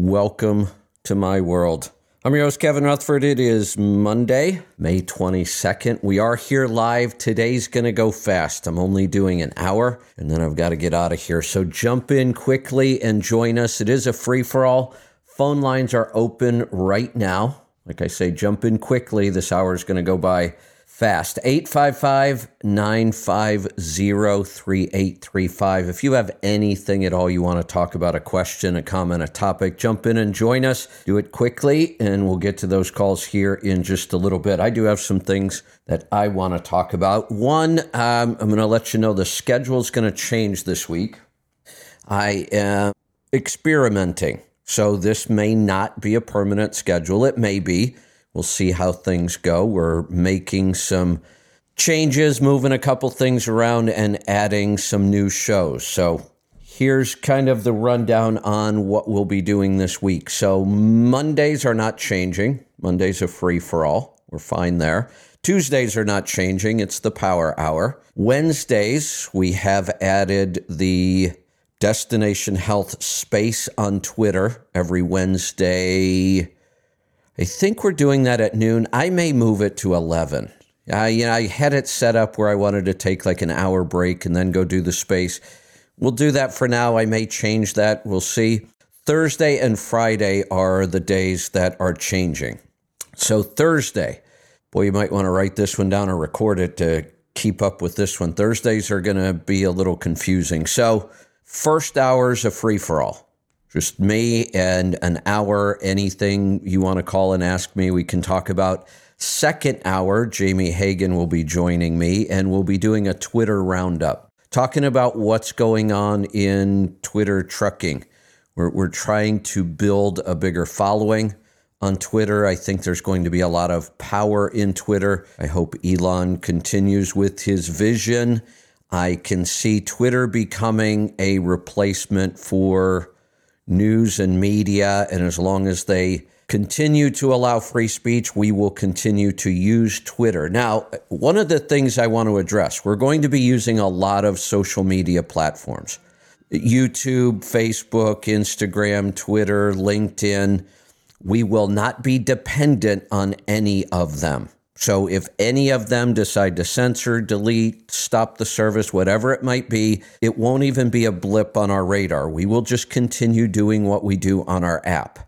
Welcome to my world. I'm your host, Kevin Rutherford. It is Monday, May 22nd. We are here live. Today's going to go fast. I'm only doing an hour, and then I've got to get out of here. So jump in quickly and join us. It is a free-for-all. Phone lines are open right now. Like I say, jump in quickly. This hour is going to go by fast. 855-950-3835. If you have anything at all you want to talk about, a question, a comment, a topic, jump in and join us. Do it quickly, and we'll get to those calls here in just a little bit. I do have some things that I want to talk about. One, I'm going to let you know the schedule is going to change this week. I am experimenting, so this may not be a permanent schedule. It may be. We'll see how things go. We're making some changes, moving a couple things around, and adding some new shows. So here's kind of the rundown on what we'll be doing this week. So Mondays are not changing. Mondays are free for all. We're fine there. Tuesdays are not changing. It's the power hour. Wednesdays, we have added the Destination Health Space on Twitter every Wednesday. I think we're doing that at noon. I may move it to 11. I had it set up where I wanted to take like an hour break and then go do the space. We'll do that for now. I may change that. We'll see. Thursday and Friday are the days that are changing. So Thursday, boy, you might want to write this one down or record it to keep up with this one. Thursdays are going to be a little confusing. So first hour is a free-for-all. Just me and an hour, anything you want to call and ask me, we can talk about. Second hour, Jamie Hagen will be joining me, and we'll be doing a Twitter roundup, talking about what's going on in Twitter trucking. We're trying to build a bigger following on Twitter. I think there's going to be a lot of power in Twitter. I hope Elon continues with his vision. I can see Twitter becoming a replacement for news and media, and as long as they continue to allow free speech, we will continue to use Twitter. Now, one of the things I want to address, we're going to be using a lot of social media platforms, YouTube, Facebook, Instagram, Twitter, LinkedIn. We will not be dependent on any of them. So if any of them decide to censor, delete, stop the service, whatever it might be, it won't even be a blip on our radar. We will just continue doing what we do on our app.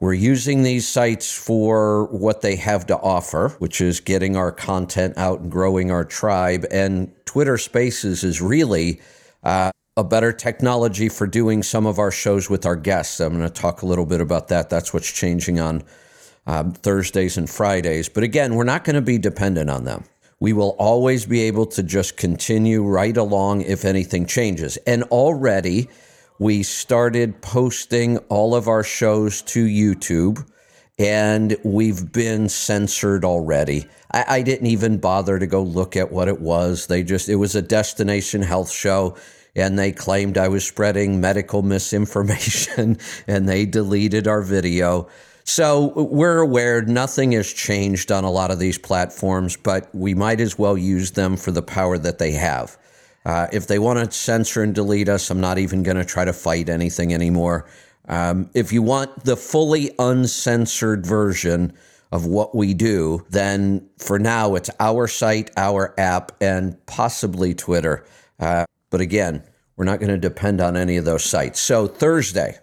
We're using these sites for what they have to offer, which is getting our content out and growing our tribe. And Twitter Spaces is really a better technology for doing some of our shows with our guests. I'm going to talk a little bit about that. That's what's changing on Thursdays and Fridays. But again, we're not going to be dependent on them. We will always be able to just continue right along if anything changes. And already we started posting all of our shows to YouTube, and we've been censored already. I didn't even bother to go look at what it was. It was a Destination Health show, and they claimed I was spreading medical misinformation, and they deleted our video. So we're aware nothing has changed on a lot of these platforms, but we might as well use them for the power that they have. If they want to censor and delete us, I'm not even going to try to fight anything anymore. If you want the fully uncensored version of what we do, then for now it's our site, our app, and possibly Twitter. But again, we're not going to depend on any of those sites. So Thursday,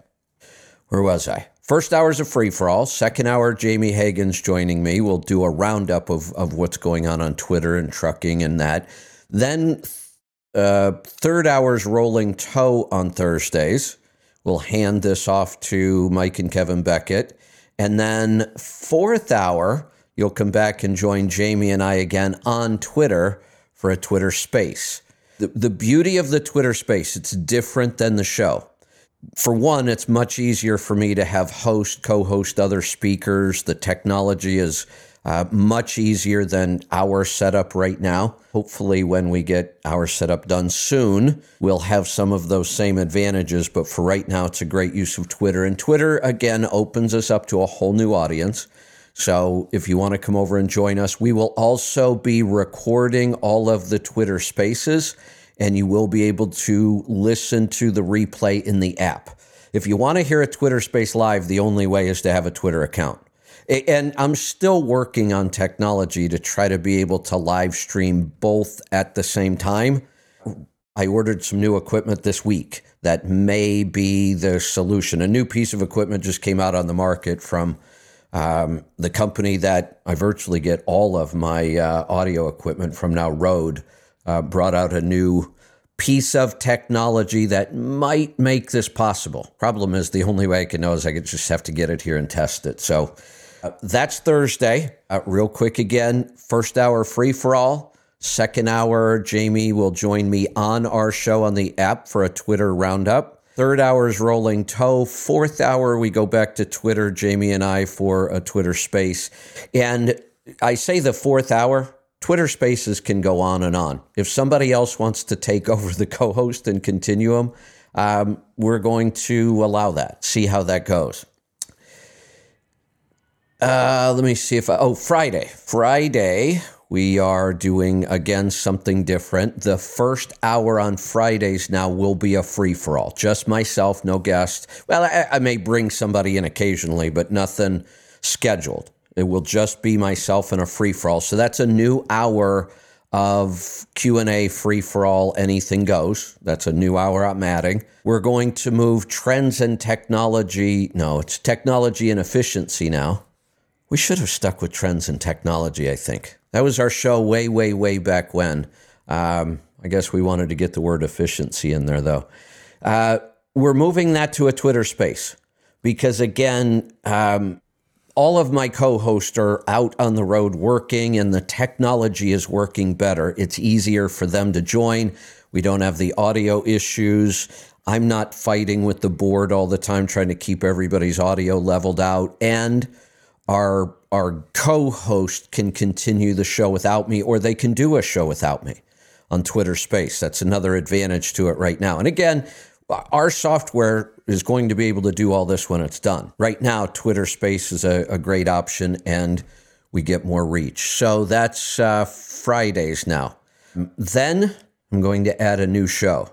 where was I? First hour is a free-for-all. Second hour, Jamie Hagen's joining me. We'll do a roundup of what's going on Twitter and trucking and that. Then third hour's Rolling Toe on Thursdays. We'll hand this off to Mike and Kevin Beckett. And then fourth hour, you'll come back and join Jamie and I again on Twitter for a Twitter space. The beauty of the Twitter space, it's different than the show. For one, it's much easier for me to have host, co-host other speakers. The technology is much easier than our setup right now. Hopefully when we get our setup done soon, we'll have some of those same advantages. But for right now, it's a great use of Twitter. And Twitter, again, opens us up to a whole new audience. So if you want to come over and join us, we will also be recording all of the Twitter spaces, and you will be able to listen to the replay in the app. If you want to hear a Twitter space live, the only way is to have a Twitter account. And I'm still working on technology to try to be able to live stream both at the same time. I ordered some new equipment this week that may be the solution. A new piece of equipment just came out on the market from the company that I virtually get all of my audio equipment from now, Rode, brought out a new piece of technology that might make this possible. Problem is, the only way I can know is I could just have to get it here and test it. So that's Thursday. Real quick again, first hour free for all. Second hour, Jamie will join me on our show on the app for a Twitter roundup. Third hour is rolling toe. Fourth hour, we go back to Twitter, Jamie and I, for a Twitter space. And I say the fourth hour, Twitter spaces can go on and on. If somebody else wants to take over the co-host and continue them, we're going to allow that, see how that goes. Let me see if I... Oh, Friday. Friday, we are doing, again, something different. The first hour on Fridays now will be a free-for-all. Just myself, no guest. Well, I may bring somebody in occasionally, but nothing scheduled. It will just be myself in a free-for-all. So that's a new hour of Q&A, free-for-all, anything goes. That's a new hour I'm adding. We're going to move trends and technology. No, it's technology and efficiency now. We should have stuck with trends and technology, I think. That was our show way, way, way back when. I guess we wanted to get the word efficiency in there, though. We're moving that to a Twitter space because, again, all of my co-hosts are out on the road working, and the technology is working better. It's easier for them to join. We don't have the audio issues. I'm not fighting with the board all the time, trying to keep everybody's audio leveled out. And our co-host can continue the show without me, or they can do a show without me on Twitter Space. That's another advantage to it right now. And again, our software is going to be able to do all this when it's done. Right now, Twitter Space is a great option, and we get more reach. So that's Fridays now. Then I'm going to add a new show.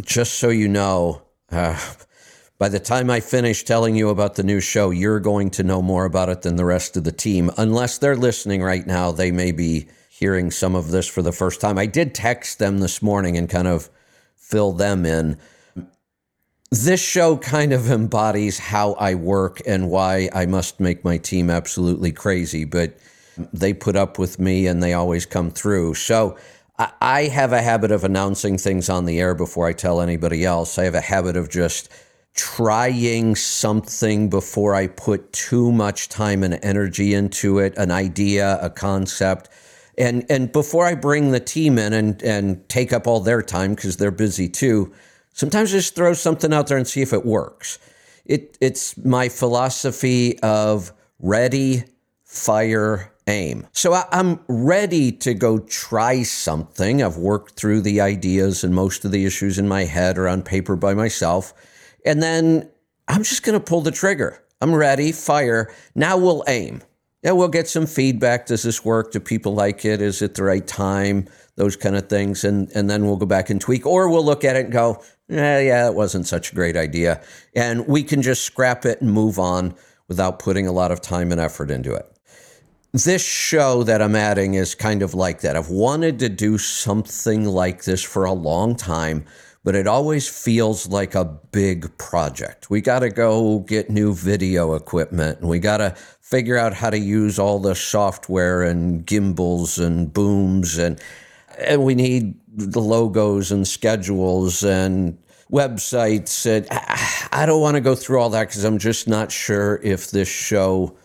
Just so you know, by the time I finish telling you about the new show, you're going to know more about it than the rest of the team. Unless they're listening right now, they may be hearing some of this for the first time. I did text them this morning and kind of fill them in. This show kind of embodies how I work and why I must make my team absolutely crazy, but they put up with me and they always come through. So I have a habit of announcing things on the air before I tell anybody else. I have a habit of just trying something before I put too much time and energy into it, an idea, a concept. And before I bring the team in and take up all their time because they're busy too, sometimes just throw something out there and see if it works. It's my philosophy of ready, fire, aim. So I'm ready to go try something. I've worked through the ideas, and most of the issues in my head are on paper by myself. And then I'm just going to pull the trigger. I'm ready, fire. Now we'll aim. Yeah, we'll get some feedback. Does this work? Do people like it? Is it the right time? Those kind of things. And then we'll go back and tweak, or we'll look at it and go, yeah, that wasn't such a great idea. And we can just scrap it and move on without putting a lot of time and effort into it. This show that I'm adding is kind of like that. I've wanted to do something like this for a long time, but it always feels like a big project. We got to go get new video equipment, and we got to figure out how to use all the software and gimbals and booms, and we need the logos and schedules and websites. And I don't want to go through all that because I'm just not sure if this show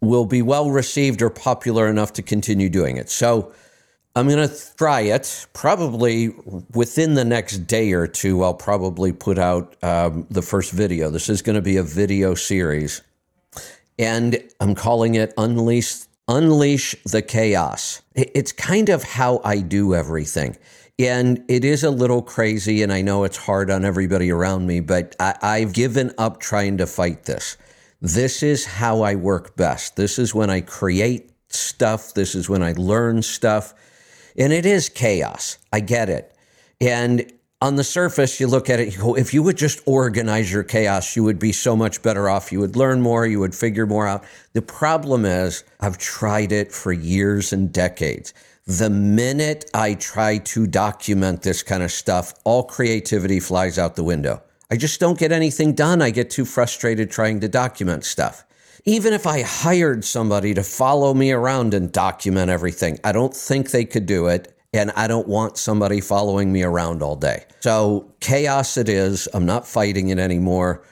will be well received or popular enough to continue doing it. So I'm going to try it. Probably within the next day or two, I'll probably put out the first video. This is going to be a video series. And I'm calling it Unleash the Chaos. It's kind of how I do everything. And it is a little crazy, and I know it's hard on everybody around me, but I've given up trying to fight this. This is how I work best. This is when I create stuff. This is when I learn stuff. And it is chaos. I get it. And on the surface, you look at it, you go, if you would just organize your chaos, you would be so much better off. You would learn more, you would figure more out. The problem is, I've tried it for years and decades. The minute I try to document this kind of stuff, all creativity flies out the window. I just don't get anything done. I get too frustrated trying to document stuff. Even if I hired somebody to follow me around and document everything, I don't think they could do it. And I don't want somebody following me around all day. So chaos it is. I'm not fighting it anymore.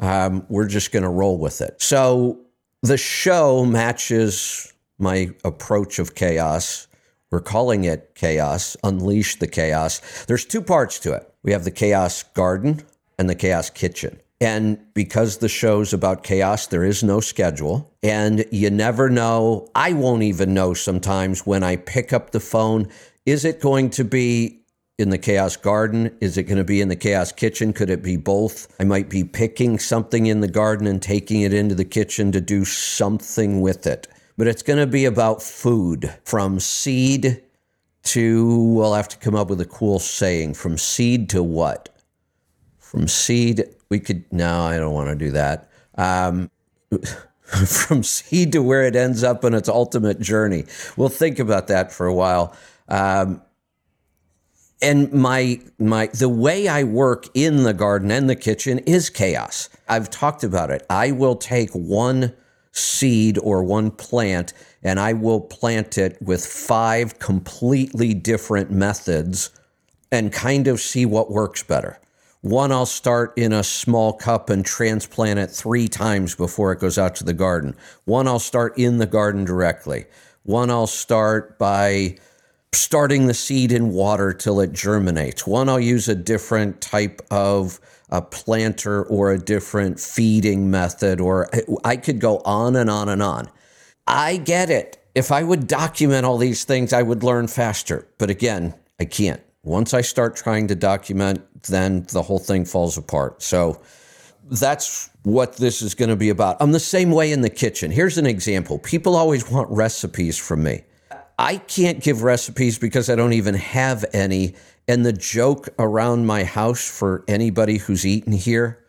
We're just going to roll with it. So the show matches my approach of chaos. We're calling it Chaos, Unleash the Chaos. There's two parts to it. We have the Chaos Garden and the Chaos Kitchen. And because the show's about chaos, there is no schedule. And you never know. I won't even know sometimes when I pick up the phone. Is it going to be in the Chaos Garden? Is it going to be in the Chaos Kitchen? Could it be both? I might be picking something in the garden and taking it into the kitchen to do something with it. But it's going to be about food, from seed to, we'll have to come up with a cool saying, from seed to what? From seed, we could, no, I don't want to do that. From seed to where it ends up in its ultimate journey. We'll think about that for a while. And the way I work in the garden and the kitchen is chaos. I've talked about it. I will take one seed or one plant, and I will plant it with 5 completely different methods and kind of see what works better. One, I'll start in a small cup and transplant it 3 times before it goes out to the garden. One, I'll start in the garden directly. One, I'll start by starting the seed in water till it germinates. One, I'll use a different type of a planter or a different feeding method, or I could go on and on and on. I get it. If I would document all these things, I would learn faster. But again, I can't. Once I start trying to document, then the whole thing falls apart. So that's what this is going to be about. I'm the same way in the kitchen. Here's an example. People always want recipes from me. I can't give recipes because I don't even have any. And the joke around my house for anybody who's eaten here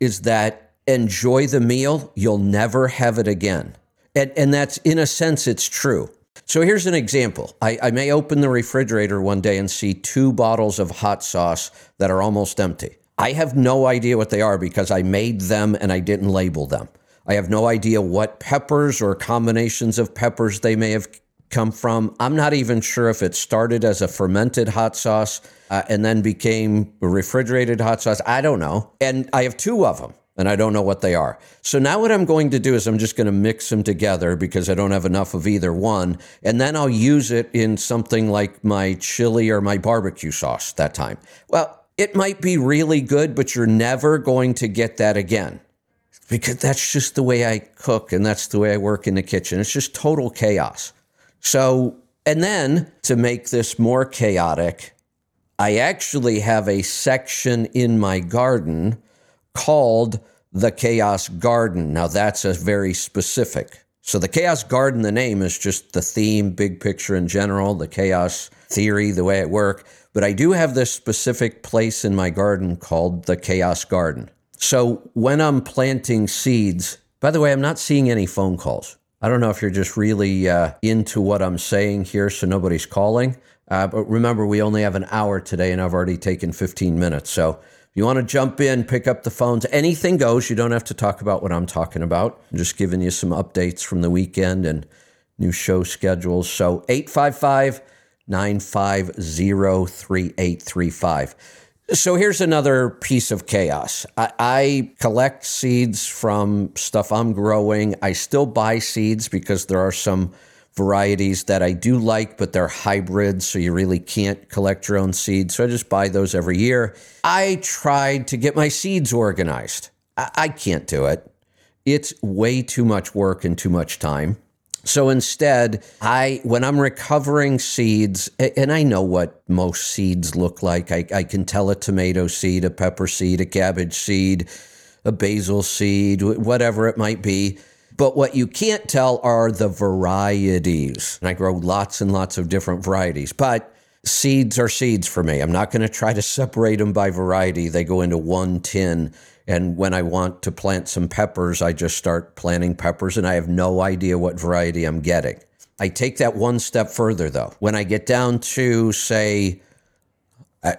is that enjoy the meal, you'll never have it again. And that's, in a sense, it's true. So here's an example. I may open the refrigerator one day and see 2 bottles of hot sauce that are almost empty. I have no idea what they are because I made them and I didn't label them. I have no idea what peppers or combinations of peppers they may have come from. I'm not even sure if it started as a fermented hot sauce and then became a refrigerated hot sauce. I don't know. And I have 2 of them and I don't know what they are. So now what I'm going to do is I'm just going to mix them together because I don't have enough of either one. And then I'll use it in something like my chili or my barbecue sauce that time. Well, it might be really good, but you're never going to get that again. Because that's just the way I cook and that's the way I work in the kitchen. It's just total chaos. So, and then to make this more chaotic, I actually have a section in my garden called the Chaos Garden. Now that's a very specific. So the Chaos Garden, the name is just the theme, big picture in general, the chaos theory, the way it works. But I do have this specific place in my garden called the Chaos Garden. So when I'm planting seeds, by the way, I'm not seeing any phone calls. I don't know if you're just really into what I'm saying here, so nobody's calling. But remember, we only have an hour today, and I've already taken 15 minutes. So if you want to jump in, pick up the phones. Anything goes. You don't have to talk about what I'm talking about. I'm just giving you some updates from the weekend and new show schedules. So 855-950-3835. So here's another piece of chaos. I collect seeds from stuff I'm growing. I still buy seeds because there are some varieties that I do like, but they're hybrids, so you really can't collect your own seeds. So I just buy those every year. I tried to get my seeds organized. I can't do it. It's way too much work and too much time. So instead, when I'm recovering seeds, and I know what most seeds look like. I can tell a tomato seed, a pepper seed, a cabbage seed, a basil seed, whatever it might be. But what you can't tell are the varieties. And I grow lots and lots of different varieties. But Seeds are seeds for me. I'm not going to try to separate them by variety. They go into one tin. And when I want to plant some peppers, I just start planting peppers, and I have no idea what variety I'm getting. I take that one step further, though. When I get down to, say,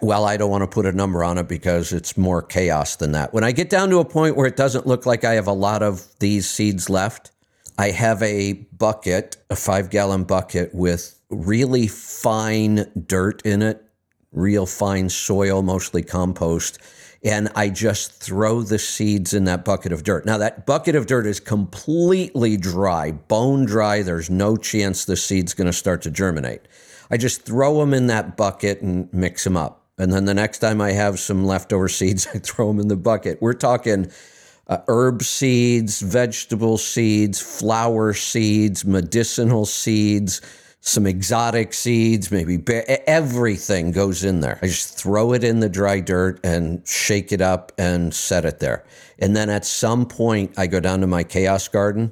well, I don't want to put a number on it because it's more chaos than that. When I get down to a point where it doesn't look like I have a lot of these seeds left, I have a bucket, a 5-gallon bucket with really fine dirt in it, real fine soil, mostly compost, and I just throw the seeds in that bucket of dirt. Now, that bucket of dirt is completely dry, bone dry. There's no chance the seed's going to start to germinate. I just throw them in that bucket and mix them up. And then the next time I have some leftover seeds, I throw them in the bucket. We're talking herb seeds, vegetable seeds, flower seeds, medicinal seeds, some exotic seeds, maybe everything goes in there. I just throw it in the dry dirt and shake it up and set it there. And then at some point, I go down to my chaos garden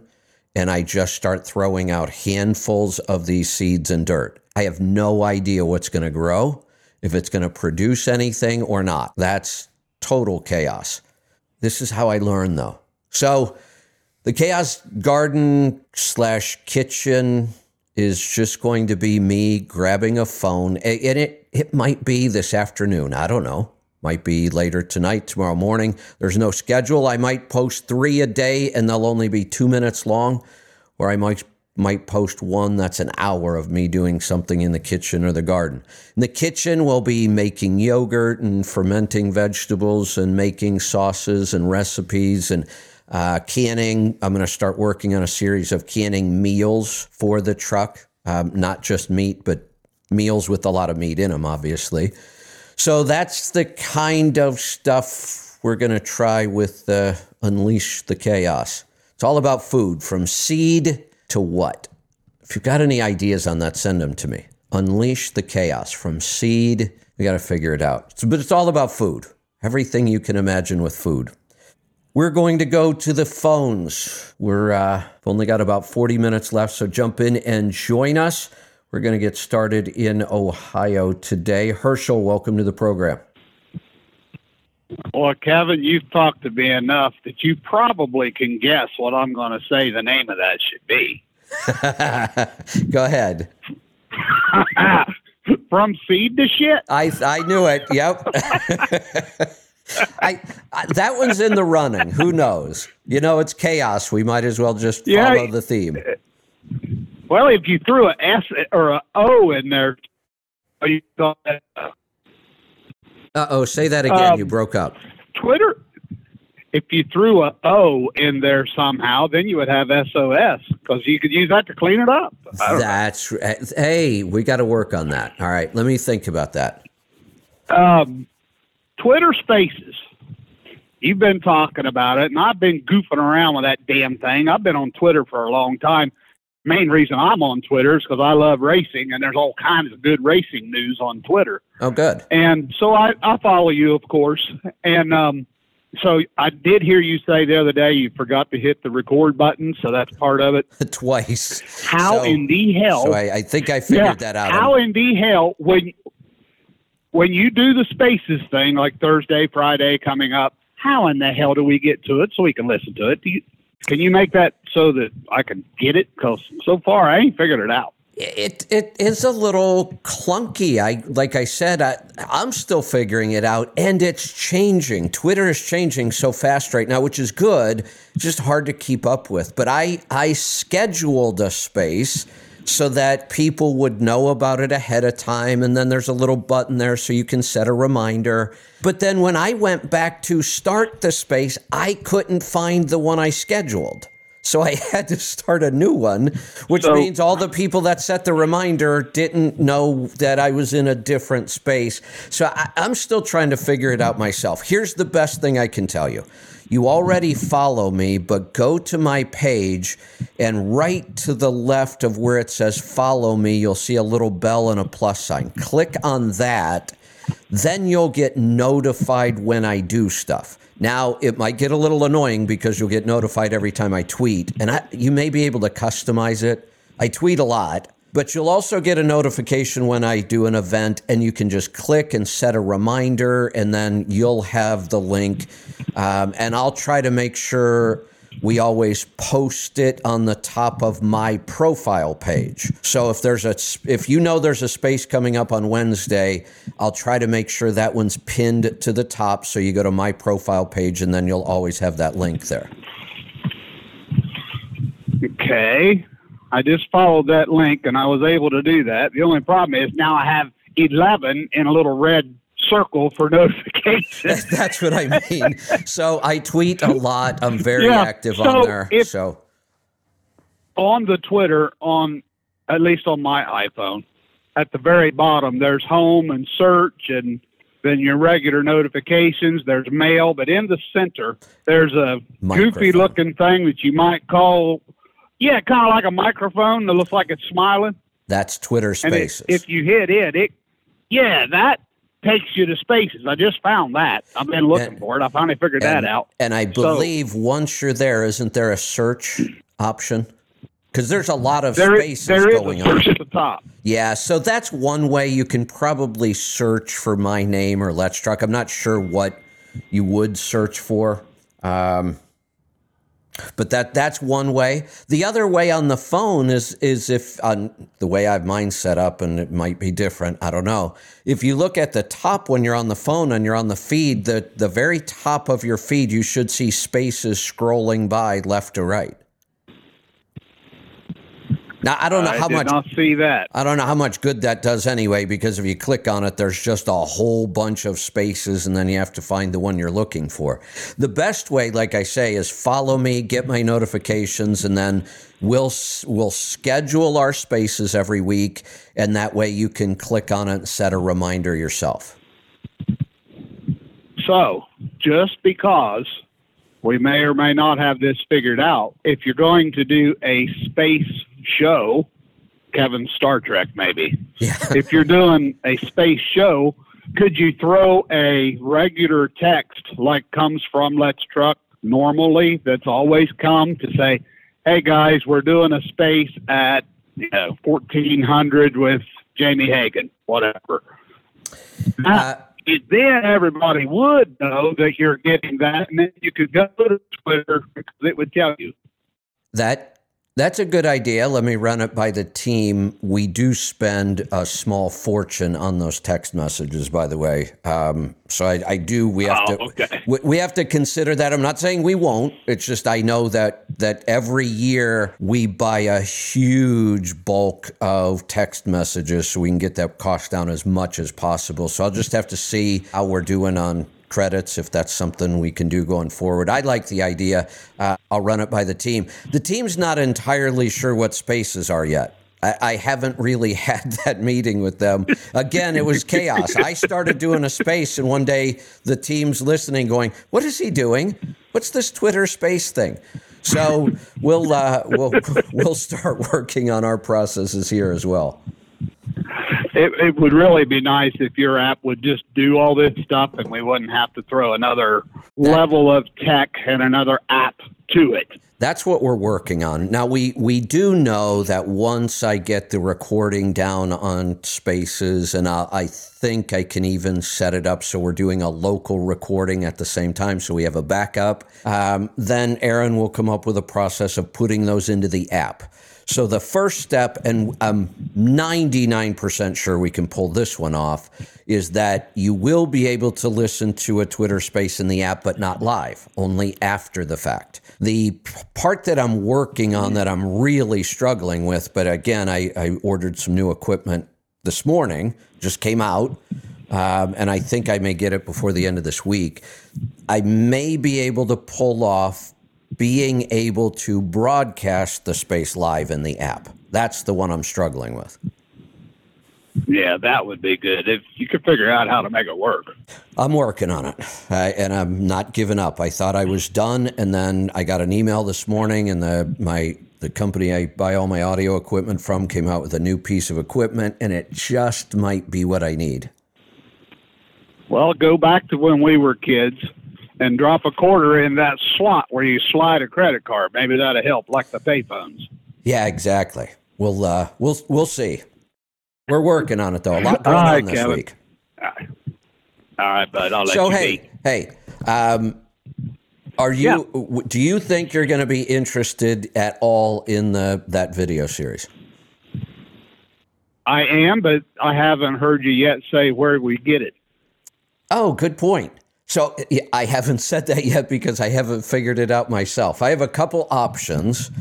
and I just start throwing out handfuls of these seeds and dirt. I have no idea what's going to grow, if it's going to produce anything or not. That's total chaos. This is how I learn, though. So the chaos garden / kitchen is just going to be me grabbing a phone. And it might be this afternoon. I don't know. Might be later tonight, tomorrow morning. There's no schedule. I might post 3 a day, and they'll only be 2 minutes long, or I might post one that's an hour of me doing something in the kitchen or the garden. In the kitchen, we'll be making yogurt and fermenting vegetables and making sauces and recipes and canning. I'm going to start working on a series of canning meals for the truck, not just meat, but meals with a lot of meat in them, obviously. So that's the kind of stuff we're going to try with Unleash the Chaos. It's all about food, from seed to what? If you've got any ideas on that, send them to me. Unleash the Chaos, from seed. We got to figure it out. But it's all about food. Everything you can imagine with food. We're going to go to the phones. We're only got about 40 minutes left, so jump in and join us. We're going to get started in Ohio today. Herschel, welcome to the program. Well, Kevin, you've talked to me enough that you probably can guess what I'm going to say the name of that should be. Go ahead. From seed to shit? I knew it. Yep. That one's in the running. Who knows? You know, it's chaos. We might as well just follow the theme. Well, if you threw an S or an O in there, you thought that say that again. You broke up. Twitter, if you threw a O in there somehow, then you would have SOS, because you could use that to clean it up. That's right. Hey, we got to work on that. All right, let me think about that. Twitter Spaces. You've been talking about it, and I've been goofing around with that damn thing. I've been on Twitter for a long time. Main reason I'm on Twitter is because I love racing, and there's all kinds of good racing news on Twitter. Oh, good. And so I follow you, of course. And so I did hear you say the other day you forgot to hit the record button, so that's part of it. Twice. How in the hell? So I think I figured that out. How in the hell, when you do the Spaces thing, like Thursday, Friday coming up, how in the hell do we get to it so we can listen to it? Can you make that so that I can get it? Because so far, I ain't figured it out. It is a little clunky. Like I said, I'm still figuring it out, and it's changing. Twitter is changing so fast right now, which is good. It's just hard to keep up with. But I scheduled a space so that people would know about it ahead of time. And then there's a little button there so you can set a reminder. But then when I went back to start the space, I couldn't find the one I scheduled. So I had to start a new one, which means all the people that set the reminder didn't know that I was in a different space. So I'm still trying to figure it out myself. Here's the best thing I can tell you. You already follow me, but go to my page and right to the left of where it says follow me, you'll see a little bell and a plus sign. Click on that. Then you'll get notified when I do stuff. Now, it might get a little annoying because you'll get notified every time I tweet, and you may be able to customize it. I tweet a lot, But you'll also get a notification when I do an event, and you can just click and set a reminder, and then you'll have the link. And I'll try to make sure we always post it on the top of my profile page. So if there's a space coming up on Wednesday, I'll try to make sure that one's pinned to the top. So you go to my profile page, and then you'll always have that link there. Okay. I just followed that link, and I was able to do that. The only problem is now I have 11 in a little red circle for notifications. That's what I mean. So I tweet a lot. I'm very active on there. On the Twitter, at least on my iPhone, at the very bottom, there's home and search, and then your regular notifications. There's mail, but in the center, there's a goofy-looking thing that you might call... Yeah, kind of like a microphone that looks like it's smiling. That's Twitter Spaces. If you hit it that takes you to Spaces. I just found that. I've been looking for it. I finally figured that out. And I believe once you're there, isn't there a search option? Because there's a lot of Spaces going on. There is a search at the top. Yeah, so that's one way you can probably search for my name or Let's Truck. I'm not sure what you would search for. But that's one way. The other way on the phone is if on the way I've mine set up, and it might be different, I don't know. If you look at the top when you're on the phone and you're on the feed, the very top of your feed, you should see Spaces scrolling by left to right. Now, I don't know how much. I did not see that. I don't know how much good that does anyway, because if you click on it, there's just a whole bunch of Spaces, and then you have to find the one you're looking for. The best way, like I say, is follow me, get my notifications, and then we'll schedule our Spaces every week, and that way you can click on it and set a reminder yourself. So, just because we may or may not have this figured out, if you're going to do a space show, Kevin Star Trek maybe. Yeah. If you're doing a space show, could you throw a regular text like comes from Let's Truck normally, that's always come, to say, hey guys, we're doing a space at 1400 with Jamie Hagen, whatever. Then everybody would know that you're getting that, and then you could go to Twitter because it would tell you. That's a good idea. Let me run it by the team. We do spend a small fortune on those text messages, by the way. We have to consider that. I'm not saying we won't. It's just I know that every year we buy a huge bulk of text messages so we can get that cost down as much as possible. So I'll just have to see how we're doing on credits, if that's something we can do going forward. I like the idea. I'll run it by the team. The team's not entirely sure what Spaces are yet. I haven't really had that meeting with them. Again, it was chaos. I started doing a space, and one day the team's listening going, what is he doing? What's this Twitter space thing? So we'll start working on our processes here as well. It would really be nice if your app would just do all this stuff and we wouldn't have to throw another level of tech and another app to it. That's what we're working on. Now, we do know that once I get the recording down on Spaces, and I think I can even set it up so we're doing a local recording at the same time so we have a backup, then Aaron will come up with a process of putting those into the app. So the first step, and I'm 99% sure we can pull this one off, is that you will be able to listen to a Twitter space in the app, but not live, only after the fact. The part that I'm working on that I'm really struggling with, but again, I ordered some new equipment this morning, just came out, and I think I may get it before the end of this week. I may be able to pull off being able to broadcast the space live in the app. That's the one I'm struggling with. Yeah, that would be good if you could figure out how to make it work. I'm working on it, and I'm not giving up. I thought I was done, and then I got an email this morning, and the company I buy all my audio equipment from came out with a new piece of equipment, and it just might be what I need. Well, go back to when we were kids and drop a quarter in that slot where you slide a credit card. Maybe that'll help, like the payphones. Yeah, exactly. We'll see. We're working on it though. A lot going on this week. All right, bud. I'll let you be. Do you think you're going to be interested at all in that video series? I am, but I haven't heard you yet say where we get it. Oh, good point. So I haven't said that yet because I haven't figured it out myself. I have a couple options.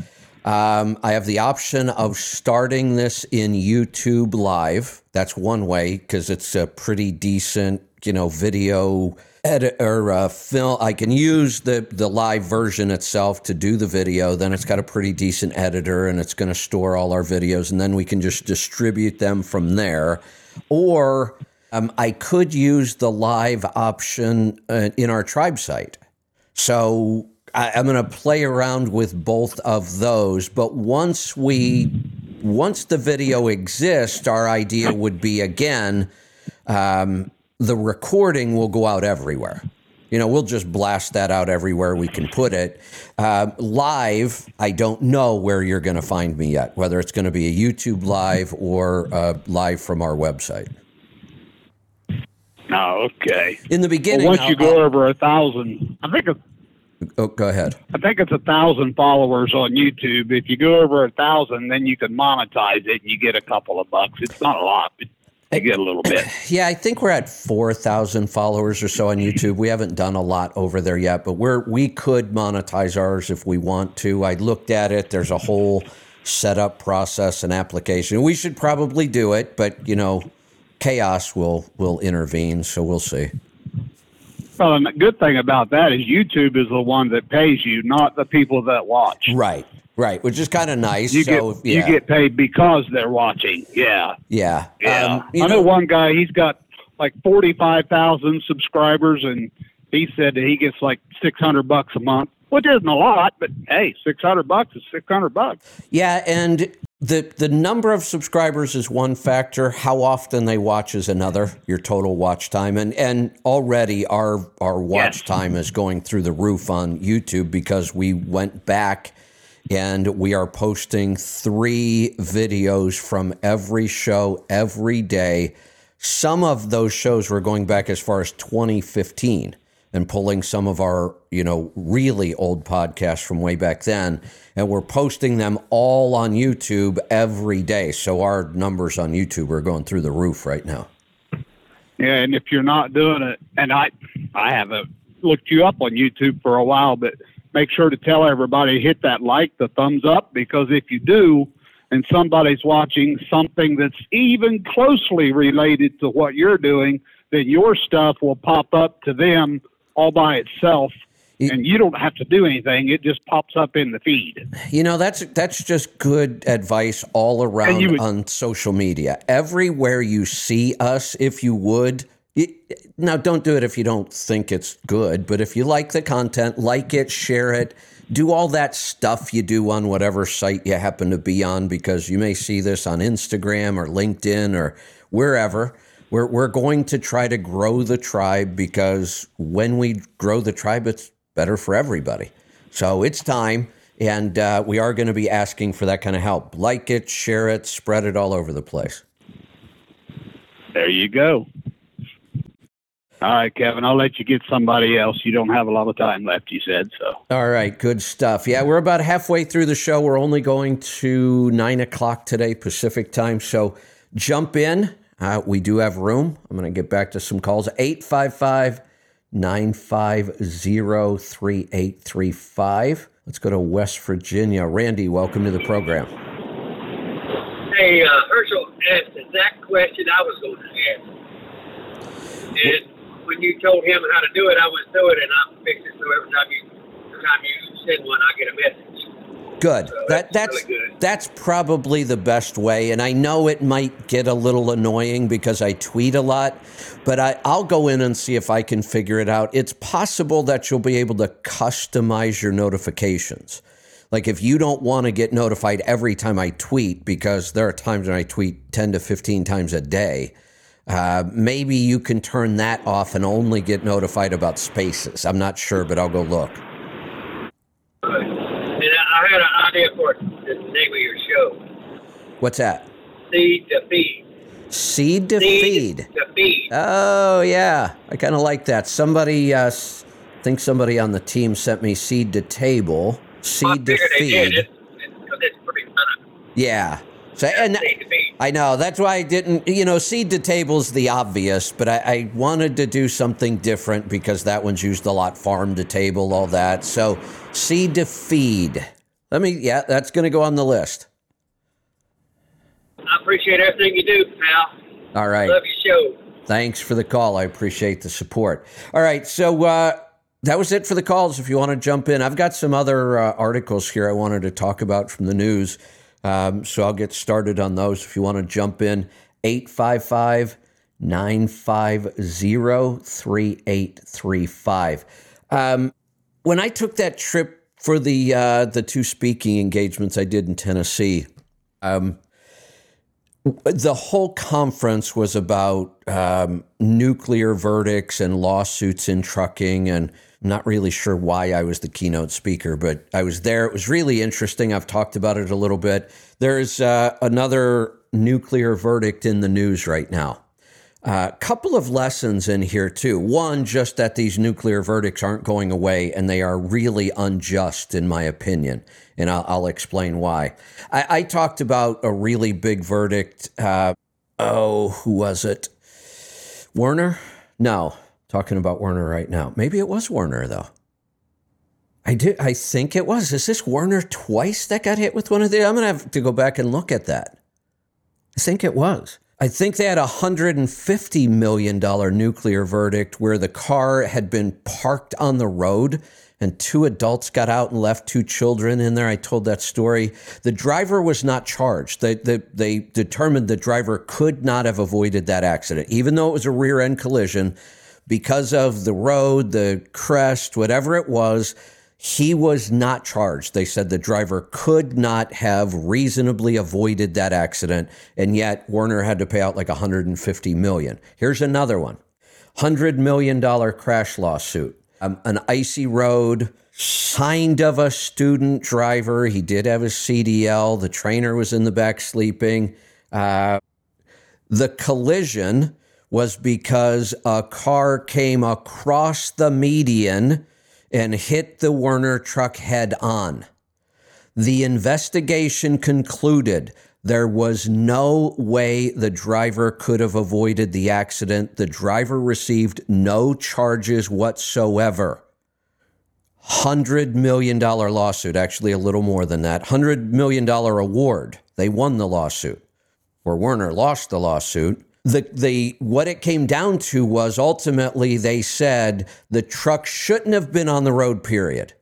I have the option of starting this in YouTube Live. That's one way because it's a pretty decent, video edit or film. I can use the live version itself to do the video. Then it's got a pretty decent editor and it's going to store all our videos. And then we can just distribute them from there. Or I could use the live option in our Tribe site. So I'm going to play around with both of those, but once the video exists, our idea would be again, the recording will go out everywhere. We'll just blast that out everywhere we can put it. Live, I don't know where you're going to find me yet, whether it's going to be a YouTube Live or live from our website. Oh, okay. In the beginning, well, once you go over 1,000, I think. Oh, go ahead. I think it's 1,000 followers on YouTube. If you go over 1,000, then you can monetize it and you get a couple of bucks. It's not a lot, but you get a little bit. Yeah, I think we're at 4,000 followers or so on YouTube. We haven't done a lot over there yet, but we could monetize ours if we want to. I looked at it. There's a whole setup process and application. We should probably do it, but chaos will intervene, so we'll see. Well, and the good thing about that is YouTube is the one that pays you, not the people that watch. Right, which is kind of nice. You get paid because they're watching, yeah. I know one guy, he's got like 45,000 subscribers, and he said that he gets like $600 a month, which isn't a lot, but hey, $600 is $600. Yeah, and the number of subscribers is one factor. How often they watch is another, your total watch time. And already our watch time is going through the roof on YouTube because we went back and we are posting 3 videos from every show every day. Some of those shows were going back as far as 2015. And pulling some of our, really old podcasts from way back then. And we're posting them all on YouTube every day. So our numbers on YouTube are going through the roof right now. Yeah, and if you're not doing it, and I haven't looked you up on YouTube for a while, but make sure to tell everybody, hit that like, the thumbs up, because if you do, and somebody's watching something that's even closely related to what you're doing, then your stuff will pop up to them all by itself, and you don't have to do anything. It just pops up in the feed. That's just good advice all around on social media. Everywhere you see us, if you would. Now, don't do it if you don't think it's good, but if you like the content, like it, share it, do all that stuff you do on whatever site you happen to be on, because you may see this on Instagram or LinkedIn or wherever. We're going to try to grow the Tribe, because when we grow the Tribe, it's better for everybody. So it's time, and we are going to be asking for that kind of help. Like it, share it, spread it all over the place. There you go. All right, Kevin, I'll let you get somebody else. You don't have a lot of time left, you said, so. All right, good stuff. Yeah, we're about halfway through the show. We're only going to 9 o'clock today Pacific time, so jump in. We do have room. I'm going to get back to some calls. 855-950-3835. Let's go to West Virginia. Randy, welcome to the program. Hey, Herschel asked the exact question I was going to ask. And when you told him how to do it, I went through it, and I'm fixing it so every time you send one, I get a message. Good. So that's really good. That's probably the best way. And I know it might get a little annoying because I tweet a lot, but I'll go in and see if I can figure it out. It's possible that you'll be able to customize your notifications. Like if you don't want to get notified every time I tweet, because there are times when I tweet 10 to 15 times a day, maybe you can turn that off and only get notified about spaces. I'm not sure, but I'll go look. I had an idea for the name of your show. What's that? Seed to feed. Seed to feed. Seed to feed. Oh, yeah. I kind of like that. Somebody, I think somebody on the team sent me seed to table, seed to feed. It's pretty fun. Yeah. So, and I know. That's why I didn't, you know, seed to table's the obvious, but I wanted to do something different because that one's used a lot, farm to table, all that. So seed to feed. Yeah, that's going to go on the list. I appreciate everything you do, pal. All right. Love your show. Thanks for the call. I appreciate the support. All right. So that was it for the calls. If you want to jump in, I've got some other articles here I wanted to talk about from the news. So I'll get started on those. If you want to jump in, 855-950-3835. When I took that trip for the two speaking engagements I did in Tennessee, the whole conference was about nuclear verdicts and lawsuits in trucking, and I'm not really sure why I was the keynote speaker, but I was there. It was really interesting. I've talked about it a little bit. There's another nuclear verdict in the news right now. A couple of lessons in here, too. One, just that these nuclear verdicts aren't going away, and they are really unjust, in my opinion. And I'll explain why. I talked about a really big verdict. Who was it? Werner? No, talking about Werner right now. Maybe it was Werner, though. I think it was. Is this Werner twice that got hit with one of the? I'm going to have to go back and look at that. I think it was. I think they had a $150 million nuclear verdict where the car had been parked on the road and two adults got out and left two children in there. I told that story. The driver was not charged. They determined the driver could not have avoided that accident, even though it was a rear-end collision. Because of the road, the crest, whatever it was, he was not charged. They said the driver could not have reasonably avoided that accident, and yet Werner had to pay out like $150 million. Here's another one, $100 million crash lawsuit. An icy road, kind of a student driver. He did have his CDL. The trainer was in the back sleeping. The collision was because a car came across the median and hit the Werner truck head on. The investigation concluded there was no way the driver could have avoided the accident. The driver received no charges whatsoever. $100 million lawsuit, actually a little more than that. $100 million award. They won the lawsuit, or Werner lost the lawsuit. What it came down to was ultimately they said the truck shouldn't have been on the road, period.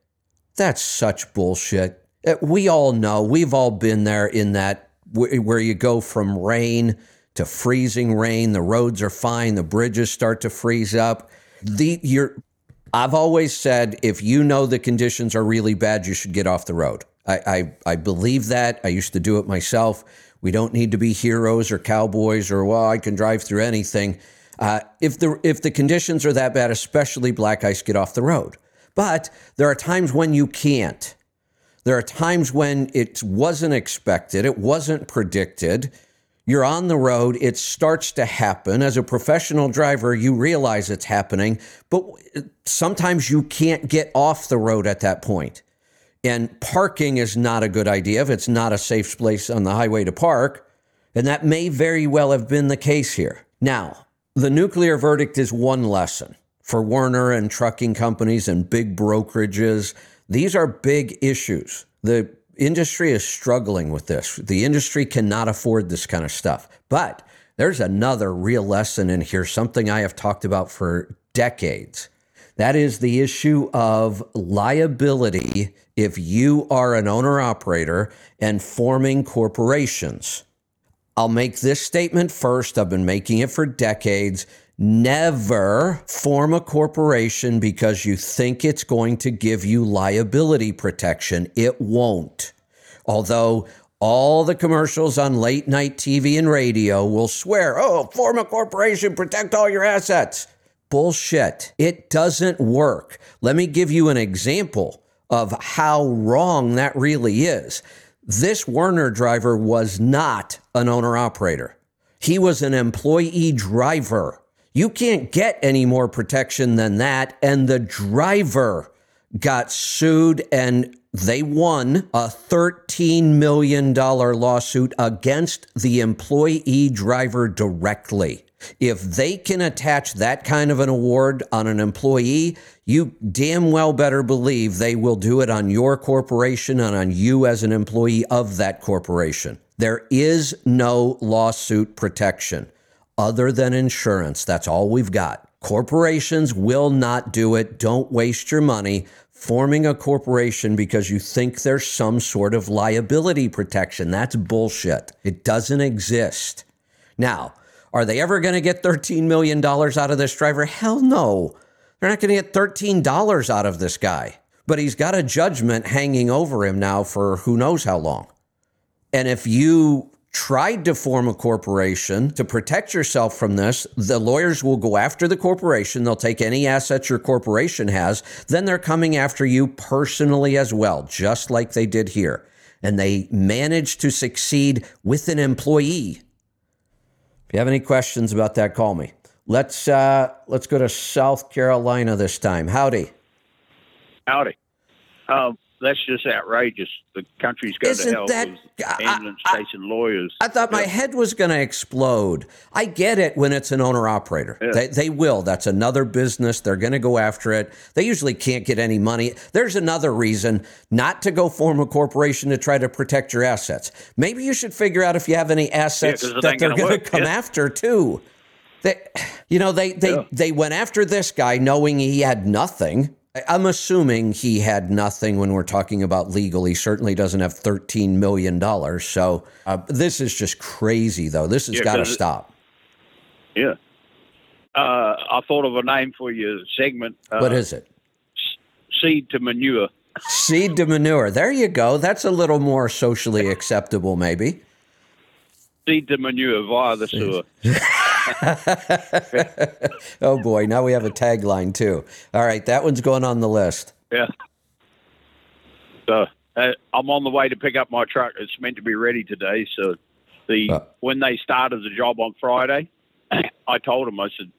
That's such bullshit. We all know. We've all been there in that where you go from rain to freezing rain. The roads are fine. The bridges start to freeze up. I've always said, if you know the conditions are really bad, you should get off the road. I believe that. I used to do it myself. We don't need to be heroes or cowboys or, well, I can drive through anything. If the conditions are that bad, especially black ice, get off the road. But there are times when you can't. There are times when it wasn't expected. It wasn't predicted. You're on the road. It starts to happen. As a professional driver, you realize it's happening. But sometimes you can't get off the road at that point. And parking is not a good idea if it's not a safe place on the highway to park. And that may very well have been the case here. Now, the nuclear verdict is one lesson for Werner and trucking companies and big brokerages. These are big issues. The industry is struggling with this. The industry cannot afford this kind of stuff. But there's another real lesson in here, something I have talked about for decades. That is the issue of liability if you are an owner-operator and forming corporations. I'll make this statement first. I've been making it for decades. Never form a corporation because you think it's going to give you liability protection. It won't. Although all the commercials on late-night TV and radio will swear, oh, form a corporation, protect all your assets. Bullshit. It doesn't work. Let me give you an example of how wrong that really is. This Werner driver was not an owner-operator. He was an employee driver. You can't get any more protection than that. And the driver got sued, and they won a $13 million lawsuit against the employee driver directly. If they can attach that kind of an award on an employee, you damn well better believe they will do it on your corporation and on you as an employee of that corporation. There is no lawsuit protection other than insurance. That's all we've got. Corporations will not do it. Don't waste your money forming a corporation because you think there's some sort of liability protection. That's bullshit. It doesn't exist. Now, are they ever going to get $13 million out of this driver? Hell no. They're not going to get $13 out of this guy. But he's got a judgment hanging over him now for who knows how long. And if you tried to form a corporation to protect yourself from this, the lawyers will go after the corporation. They'll take any assets your corporation has. Then they're coming after you personally as well, just like they did here. And they managed to succeed with an employee. If you have any questions about that, call me. Let's go to South Carolina this time. Howdy. Howdy. That's just outrageous. The country's going to hell with ambulance chasing lawyers. I thought my head was going to explode. I get it when it's an owner-operator. Yeah. They will. That's another business. They're going to go after it. They usually can't get any money. There's another reason not to go form a corporation to try to protect your assets. Maybe you should figure out if you have any assets that they're going to come after, too. They went after this guy knowing he had nothing. I'm assuming he had nothing when we're talking about legal. He certainly doesn't have $13 million. So this is just crazy, though. This has got to stop. Yeah. I thought of a name for your segment. What is it? Seed to manure. Seed to manure. There you go. That's a little more socially acceptable, maybe. Seed to manure via the sewer. Oh boy, now we have a tagline too. All right, that one's going on the list. Yeah. So I'm on the way to pick up my truck. It's meant to be ready today. So when they started the job on Friday, I told them, I said,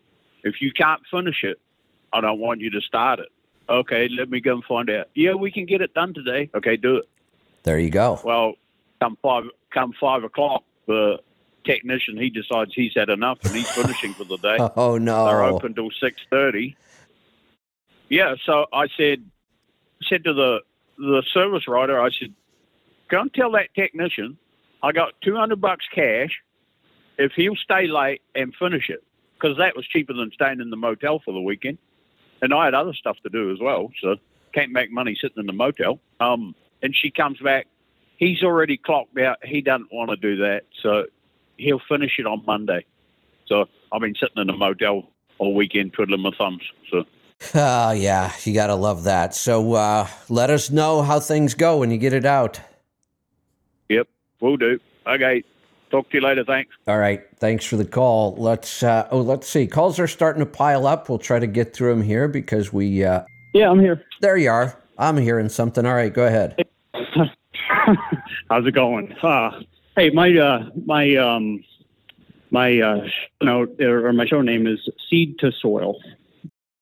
if you can't finish it, I don't want you to start it. Okay, let me go and find out. Yeah, we can get it done today. Okay, do it. There you go. Well, come five o'clock, the technician, he decides he's had enough and he's finishing for the day. Oh no! They're open till 6:30. Yeah, so I said to the service writer, I said, "Go and tell that technician I got $200 cash if he'll stay late and finish it, because that was cheaper than staying in the motel for the weekend, and I had other stuff to do as well, so can't make money sitting in the motel." And she comes back, he's already clocked out. He doesn't want to do that, so he'll finish it on Monday. So I've been sitting in a motel all weekend twiddling my thumbs. So. Oh, yeah. You got to love that. So let us know how things go when you get it out. Yep, will do. Okay. Talk to you later. Thanks. All right. Thanks for the call. Let's see. Calls are starting to pile up. We'll try to get through them here because we... Yeah, I'm here. There you are. I'm hearing something. All right, go ahead. How's it going? Hey, my show name is Seed to Soil.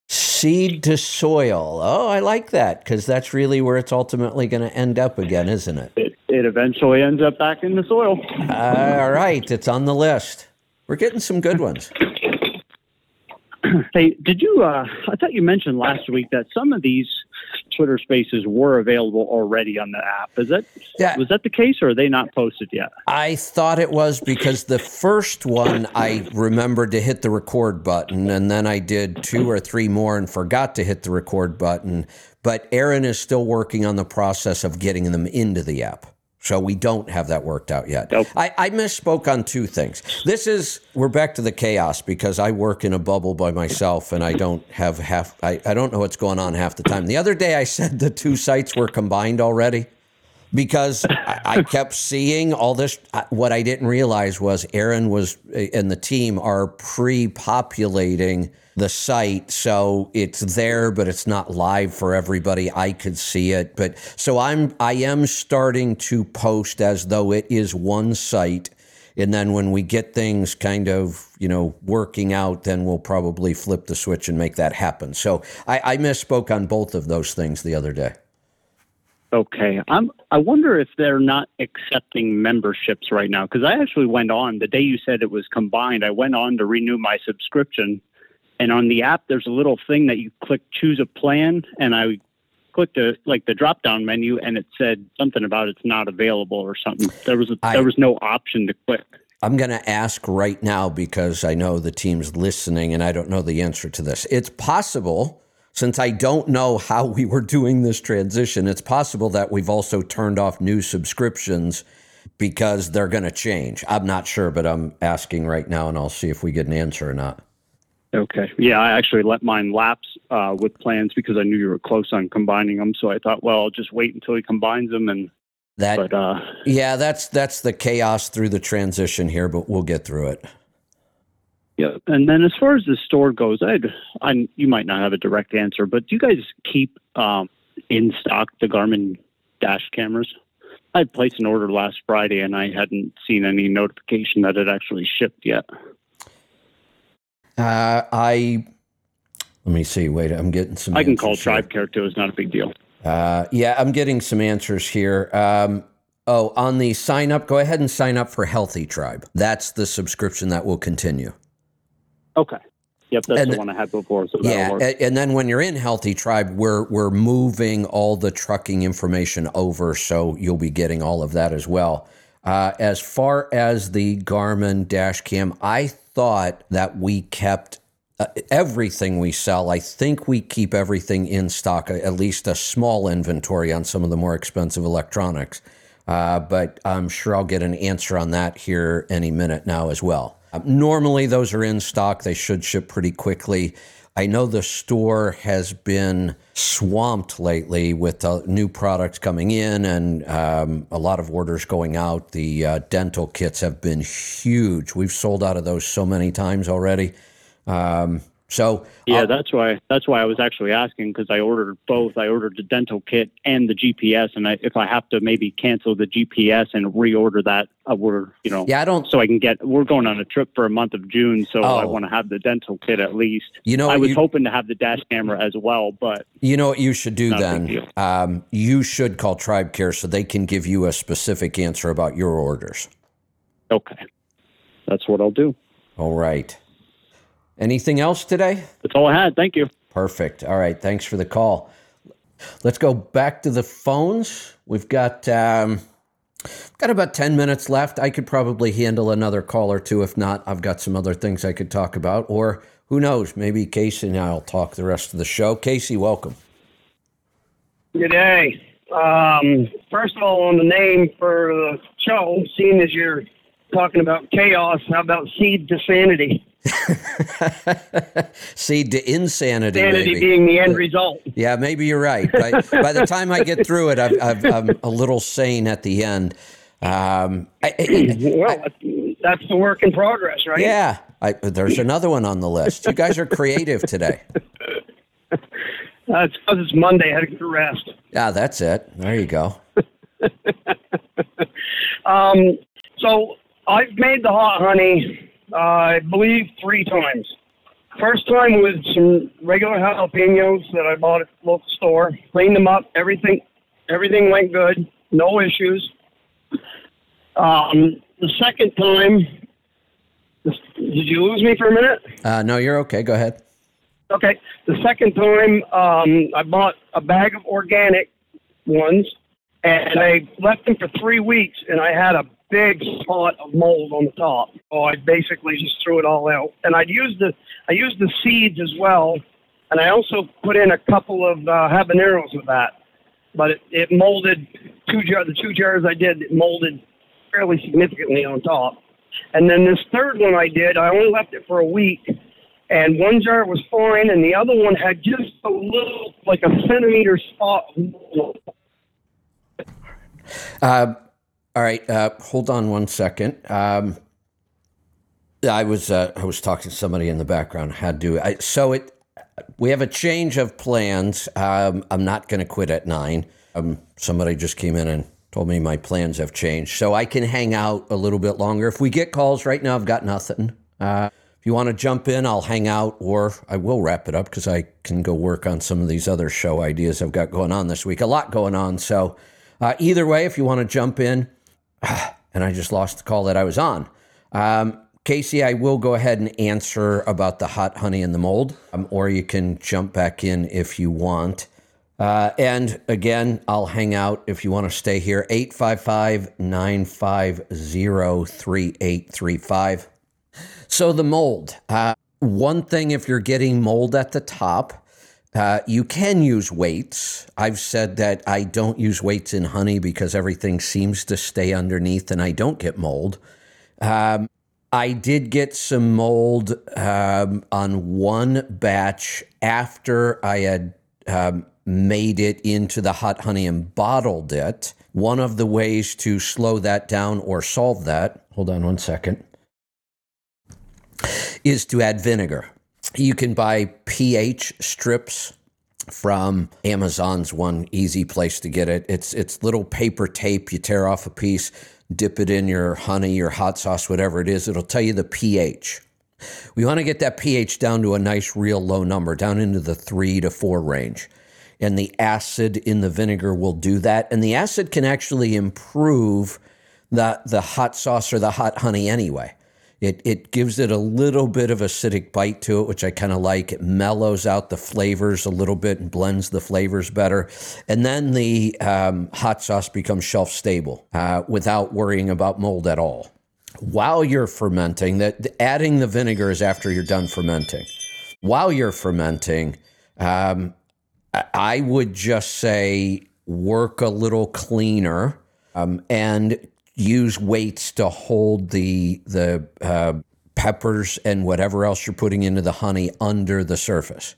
Seed to Soil. Oh, I like that, because that's really where it's ultimately going to end up again, isn't it? It eventually ends up back in the soil. All right, it's on the list. We're getting some good ones. Hey, did you? I thought you mentioned last week that some of these Twitter Spaces were available already on the app. Was that the case, or are they not posted yet? I thought it was, because the first one I remembered to hit the record button, and then I did two or three more and forgot to hit the record button. But Aaron is still working on the process of getting them into the app. So we don't have that worked out yet. Nope. I misspoke on two things. We're back to the chaos, because I work in a bubble by myself and I don't have I don't know what's going on half the time. The other day I said the two sites were combined already. because I kept seeing all this. What I didn't realize was Aaron was and the team are pre-populating the site. So it's there, but it's not live for everybody. I could see it. But so I am starting to post as though it is one site. And then when we get things kind of, working out, then we'll probably flip the switch and make that happen. So I misspoke on both of those things the other day. Okay. I wonder if they're not accepting memberships right now, because I actually went on the day you said it was combined. I went on to renew my subscription, and on the app, there's a little thing that you click, choose a plan. And I clicked the drop down menu, and it said something about it's not available or something. There was no option to click. I'm going to ask right now because I know the team's listening, and I don't know the answer to this. It's possible, since I don't know how we were doing this transition, it's possible that we've also turned off new subscriptions because they're going to change. I'm not sure, but I'm asking right now, and I'll see if we get an answer or not. Okay. Yeah, I actually let mine lapse with plans because I knew you were close on combining them. So I thought, well, I'll just wait until he combines them. That's the chaos through the transition here, but we'll get through it. Yeah. And then as far as the store goes, you might not have a direct answer, but do you guys keep in stock the Garmin dash cameras? I placed an order last Friday, and I hadn't seen any notification that it actually shipped yet. Let me see. Wait, I'm getting some. I can call Tribe Care too. It's not a big deal. Yeah, I'm getting some answers here. On the sign up, go ahead and sign up for Healthy Tribe. That's the subscription that will continue. Okay. Yep, that's the one I had before. So yeah, and then when you're in Healthy Tribe, we're moving all the trucking information over, so you'll be getting all of that as well. As far as the Garmin dash cam, I thought that we kept everything we sell. I think we keep everything in stock, at least a small inventory on some of the more expensive electronics. But I'm sure I'll get an answer on that here any minute now as well. Normally those are in stock. They should ship pretty quickly. I know the store has been swamped lately with new products coming in and a lot of orders going out. The dental kits have been huge. We've sold out of those so many times already. Yeah, that's why I was actually asking, because I ordered both. I ordered the dental kit and the GPS, and if I have to maybe cancel the GPS and reorder that, I can get. We're going on a trip for a month of June, so I want to have the dental kit at least. I was hoping to have the dash camera as well, but you know what you should do then? You should call Tribe Care so they can give you a specific answer about your orders. Okay, that's what I'll do. All right. Anything else today? That's all I had. Thank you. Perfect. All right. Thanks for the call. Let's go back to the phones. We've got about 10 minutes left. I could probably handle another call or two. If not, I've got some other things I could talk about. Or who knows, maybe Casey and I will talk the rest of the show. Casey, welcome. Good day. First of all, on the name for the show, seeing as you're talking about chaos, how about seed to sanity? Seed to insanity. Insanity maybe being the end result. Yeah, maybe you're right. By the time I get through it, I'm a little sane at the end. That's the work in progress, right? Yeah. There's another one on the list. You guys are creative today. It's because it's Monday. I had to rest. Yeah, that's it. There you go. So I've made the hot honey. I believe 3 times. First time with some regular jalapenos that I bought at the local store. Cleaned them up. Everything went good. No issues. The second time, did you lose me for a minute? No, you're okay. Go ahead. Okay. The second time, I bought a bag of organic ones, and I left them for 3 weeks, and I had a big spot of mold on the top. So I basically just threw it all out. And I used the seeds as well, and I also put in a couple of habaneros with that. But it molded, the 2 jars I did, it molded fairly significantly on top. And then this third one I did, I only left it for a week, and one jar was fine, and the other one had just a little, like a centimeter spot of mold. All right. Hold on one second. I was talking to somebody in the background. We have a change of plans. I'm not going to quit at 9. Somebody just came in and told me my plans have changed, so I can hang out a little bit longer. If we get calls right now, I've got nothing. If you want to jump in, I'll hang out, or I will wrap it up because I can go work on some of these other show ideas I've got going on this week. A lot going on. So either way, if you want to jump in, and I just lost the call that I was on. Casey, I will go ahead and answer about the hot honey in the mold, or you can jump back in if you want. And again, I'll hang out if you want to stay here. 855-950-3835. So the mold, one thing, if you're getting mold at the top, you can use weights. I've said that I don't use weights in honey because everything seems to stay underneath and I don't get mold. I did get some mold on one batch after I had made it into the hot honey and bottled it. One of the ways to slow that down or solve that, hold on one second, is to add vinegar. You can buy pH strips from Amazon's one easy place to get it. It's little paper tape. You tear off a piece, dip it in your honey, your hot sauce, whatever it is. It'll tell you the pH. We want to get that pH down to a nice, real low number, down into the 3 to 4 range. And the acid in the vinegar will do that. And the acid can actually improve the hot sauce or the hot honey anyway. It gives it a little bit of acidic bite to it, which I kind of like. It mellows out the flavors a little bit and blends the flavors better. And then the hot sauce becomes shelf stable without worrying about mold at all. While you're fermenting, adding the vinegar is after you're done fermenting. While you're fermenting, I would just say work a little cleaner and use weights to hold the peppers and whatever else you're putting into the honey under the surface.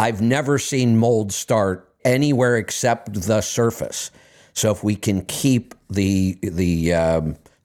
I've never seen mold start anywhere except the surface. So if we can keep the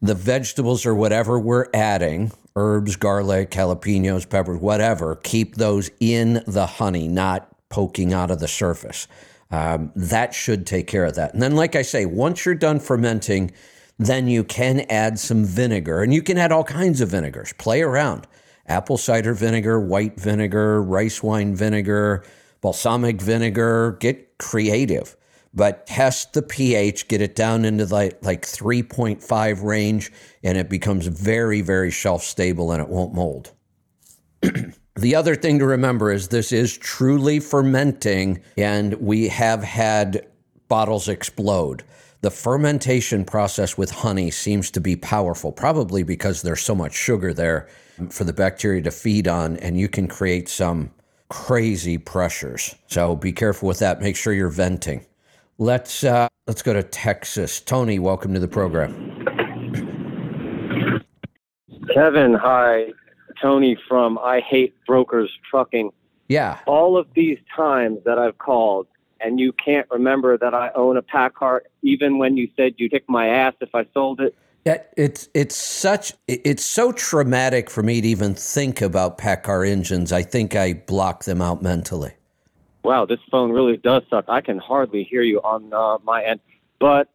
vegetables or whatever we're adding, herbs, garlic, jalapenos, peppers, whatever, keep those in the honey, not poking out of the surface. That should take care of that. And then, like I say, once you're done fermenting, then you can add some vinegar, and you can add all kinds of vinegars. Play around. Apple cider vinegar, white vinegar, rice wine vinegar, balsamic vinegar. Get creative, but test the pH, get it down into the, like 3.5 range, and it becomes very, very shelf stable and it won't mold. The other thing to remember is this is truly fermenting, and we have had bottles explode. The fermentation process with honey seems to be powerful, probably because there's so much sugar there for the bacteria to feed on, and you can create some crazy pressures. So be careful with that. Make sure you're venting. Let's go to Texas. Tony, welcome to the program. Kevin, hi. Tony from I Hate Brokers Trucking. Yeah. All of these times that I've called, and you can't remember that I own a Paccar, even when you said you'd kick my ass if I sold it. Yeah, it's so traumatic for me to even think about Paccar engines. I think I block them out mentally. Wow, this phone really does suck. I can hardly hear you on my end. But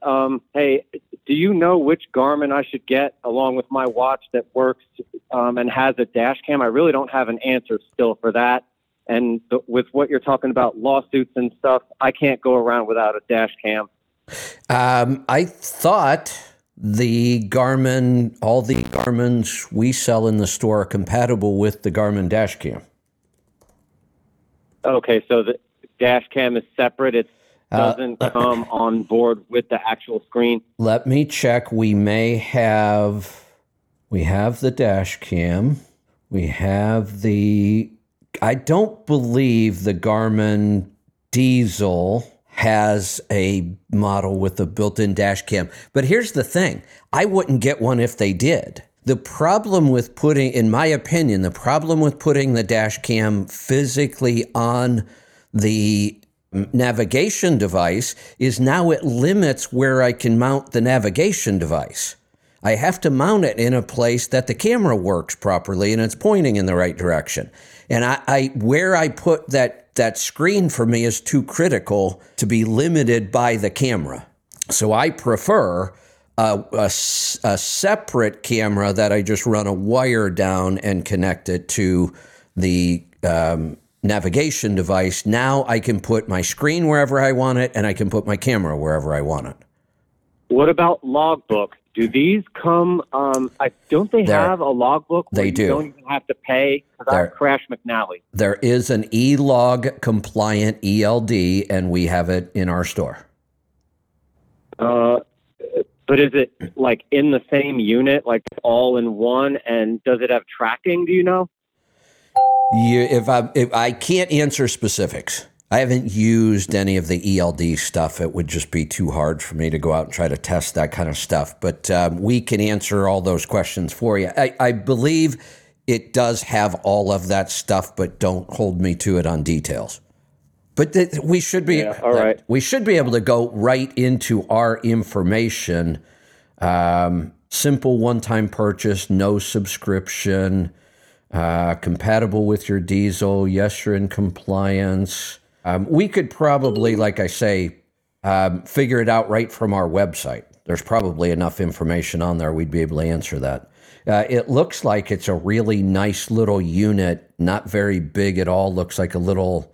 hey, do you know which Garmin I should get along with my watch that works and has a dash cam? I really don't have an answer still for that. And with what you're talking about, lawsuits and stuff, I can't go around without a dash cam. I thought all the Garmins we sell in the store are compatible with the Garmin dash cam. Okay, so the dash cam is separate. It doesn't come on board with the actual screen. Let me check. We have the dash cam. We have the... I don't believe the Garmin Dezl has a model with a built-in dash cam. But here's the thing. I wouldn't get one if they did. The problem with putting, in my opinion, the dash cam physically on the navigation device is now it limits where I can mount the navigation device. I have to mount it in a place that the camera works properly and it's pointing in the right direction. And I where I put that screen for me is too critical to be limited by the camera. So I prefer a separate camera that I just run a wire down and connect it to the navigation device. Now I can put my screen wherever I want it and I can put my camera wherever I want it. What about logbook? Do these come, don't they have a logbook where you don't even have to pay? Because I'm Crash McNally. There is an e-log compliant ELD, and we have it in our store. But is it like in the same unit, like all in one, and does it have tracking, do you know? I can't answer specifics. I haven't used any of the ELD stuff. It would just be too hard for me to go out and try to test that kind of stuff. But we can answer all those questions for you. I believe it does have all of that stuff, but don't hold me to it on details. But we should be we should be able to go right into our information. Simple one-time purchase, no subscription, compatible with your diesel. Yes, you're in compliance. We could probably, like I say, figure it out right from our website. There's probably enough information on there. We'd be able to answer that. It looks like it's a really nice little unit, not very big at all. Looks like a little,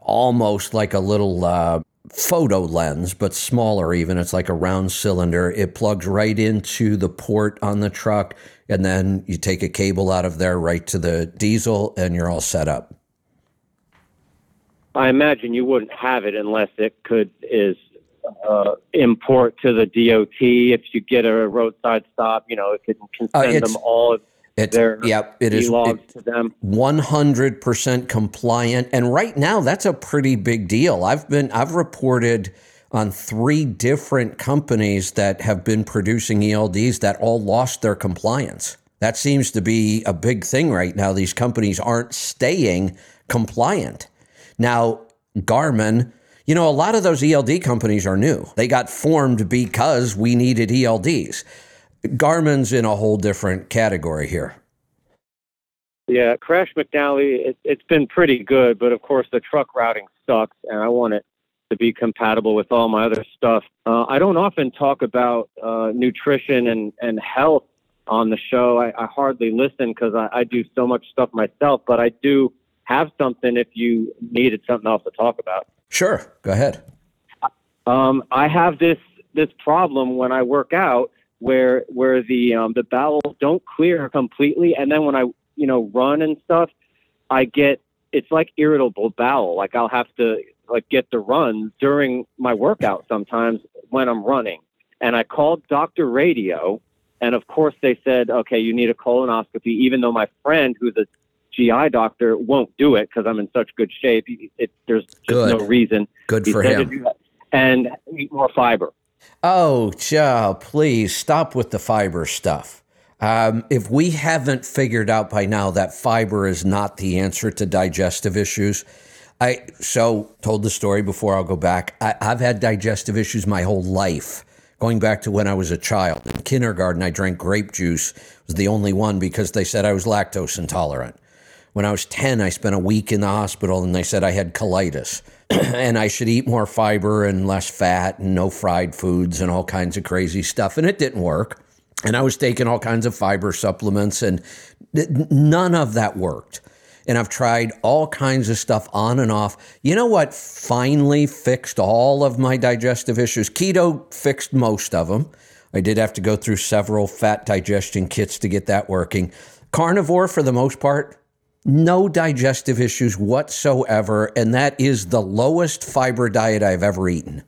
almost like a little photo lens, but smaller even. It's like a round cylinder. It plugs right into the port on the truck, and then you take a cable out of there right to the diesel, and you're all set up. I imagine you wouldn't have it unless it could import to the DOT. If you get a roadside stop, it can send them all their e-logs to them. 100% compliant. And right now, that's a pretty big deal. I've reported on 3 different companies that have been producing ELDs that all lost their compliance. That seems to be a big thing right now. These companies aren't staying compliant. Now, Garmin, a lot of those ELD companies are new. They got formed because we needed ELDs. Garmin's in a whole different category here. Yeah, Crash McNally, it's been pretty good, but of course the truck routing sucks, and I want it to be compatible with all my other stuff. I don't often talk about nutrition and health on the show. I hardly listen because I do so much stuff myself, but I do have something if you needed something else to talk about. Sure, go ahead. I have this problem when I work out where the bowels don't clear completely, and then when I run and stuff, I get, it's like irritable bowel. Like I'll have to get the runs during my workout sometimes when I'm running. And I called Dr. Radio, and of course they said, okay, you need a colonoscopy, even though my friend who's a GI doctor won't do it because I'm in such good shape. There's just no reason. Good for him. To do that. And eat more fiber. Oh, child, please stop with the fiber stuff. If we haven't figured out by now that fiber is not the answer to digestive issues, told the story before, I'll go back. I've had digestive issues my whole life, going back to when I was a child. In kindergarten, I drank grape juice. It was the only one because they said I was lactose intolerant. When I was 10, I spent a week in the hospital, and they said I had colitis, and I should eat more fiber and less fat and no fried foods and all kinds of crazy stuff, and it didn't work. And I was taking all kinds of fiber supplements, and none of that worked. And I've tried all kinds of stuff on and off. You know what finally fixed all of my digestive issues? Keto fixed most of them. I did have to go through several fat digestion kits to get that working. Carnivore, for the most part, no digestive issues whatsoever, and that is the lowest fiber diet I've ever eaten.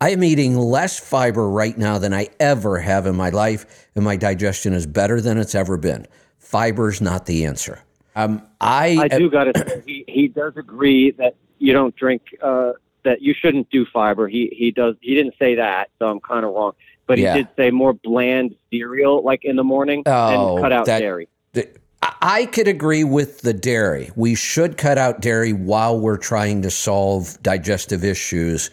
I am eating less fiber right now than I ever have in my life, and my digestion is better than it's ever been. Fiber's not the answer. I do got to say, he does agree that you don't drink, that you shouldn't do fiber. He didn't say that, so I'm kind of wrong. But he did say more bland cereal, like in the morning, and cut out dairy. I could agree with the dairy. We should cut out dairy while we're trying to solve digestive issues,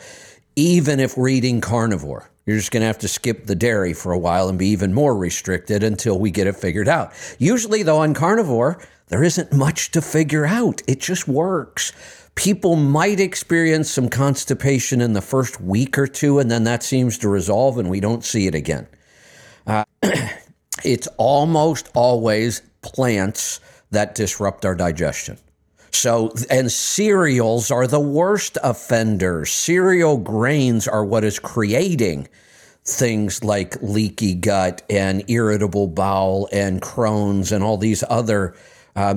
even if we're eating carnivore. You're just going to have to skip the dairy for a while and be even more restricted until we get it figured out. Usually, though, on carnivore, there isn't much to figure out. It just works. People might experience some constipation in the first week or two, and then that seems to resolve and we don't see it again. It's almost always plants that disrupt our digestion. So, and cereals are the worst offenders. Cereal grains are what is creating things like leaky gut and irritable bowel and Crohn's and all these other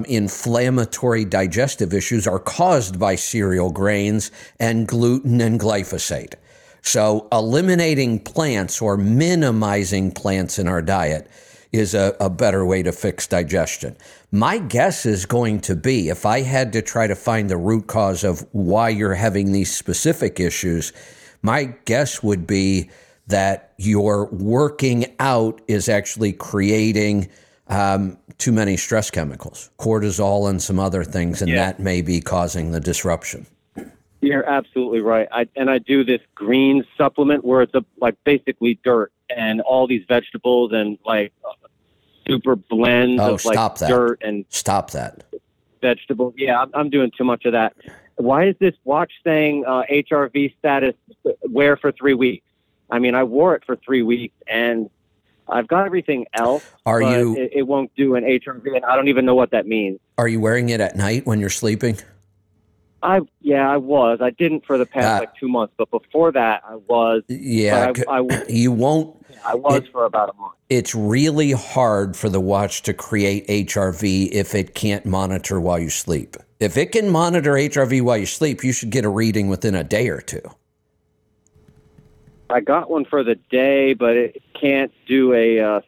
inflammatory digestive issues are caused by cereal grains and gluten and glyphosate. So eliminating plants or minimizing plants in our diet is a better way to fix digestion. My guess is going to be, if I had to try to find the root cause of why you're having these specific issues, my guess would be that your working out is actually creating too many stress chemicals, cortisol and some other things, and that may be causing the disruption. You're absolutely right. I do this green supplement where it's like basically dirt and all these vegetables and like super blends of like dirt and vegetables. Yeah, I'm doing too much of that. Why is this watch saying HRV status wear for 3 weeks? I mean, I wore it for 3 weeks and I've got everything else. It won't do an HRV, and I don't even know what that means. Are you wearing it at night when you're sleeping? I was. I didn't for the past 2 months, but before that I was. Yeah, you won't. I was for about a month. It's really hard for the watch to create HRV if it can't monitor while you sleep. If it can monitor HRV while you sleep, you should get a reading within a day or two. I got one for the day, but it can't do a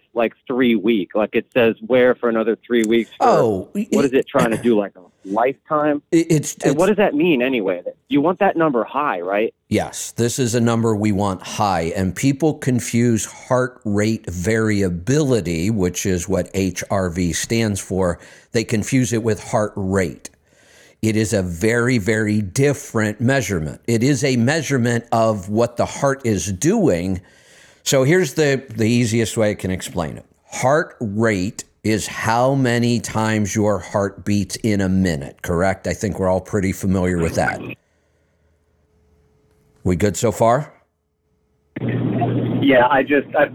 3 week. Like it says, wear for another 3 weeks. What is it trying to do? Like a lifetime? And what does that mean anyway? You want that number high, right? Yes, this is a number we want high. And people confuse heart rate variability, which is what HRV stands for. They confuse it with heart rate. It is a very, very different measurement. It is a measurement of what the heart is doing. So here's the easiest way I can explain it. Heart rate is how many times your heart beats in a minute, correct? I think we're all pretty familiar with that. We good so far? Yeah, I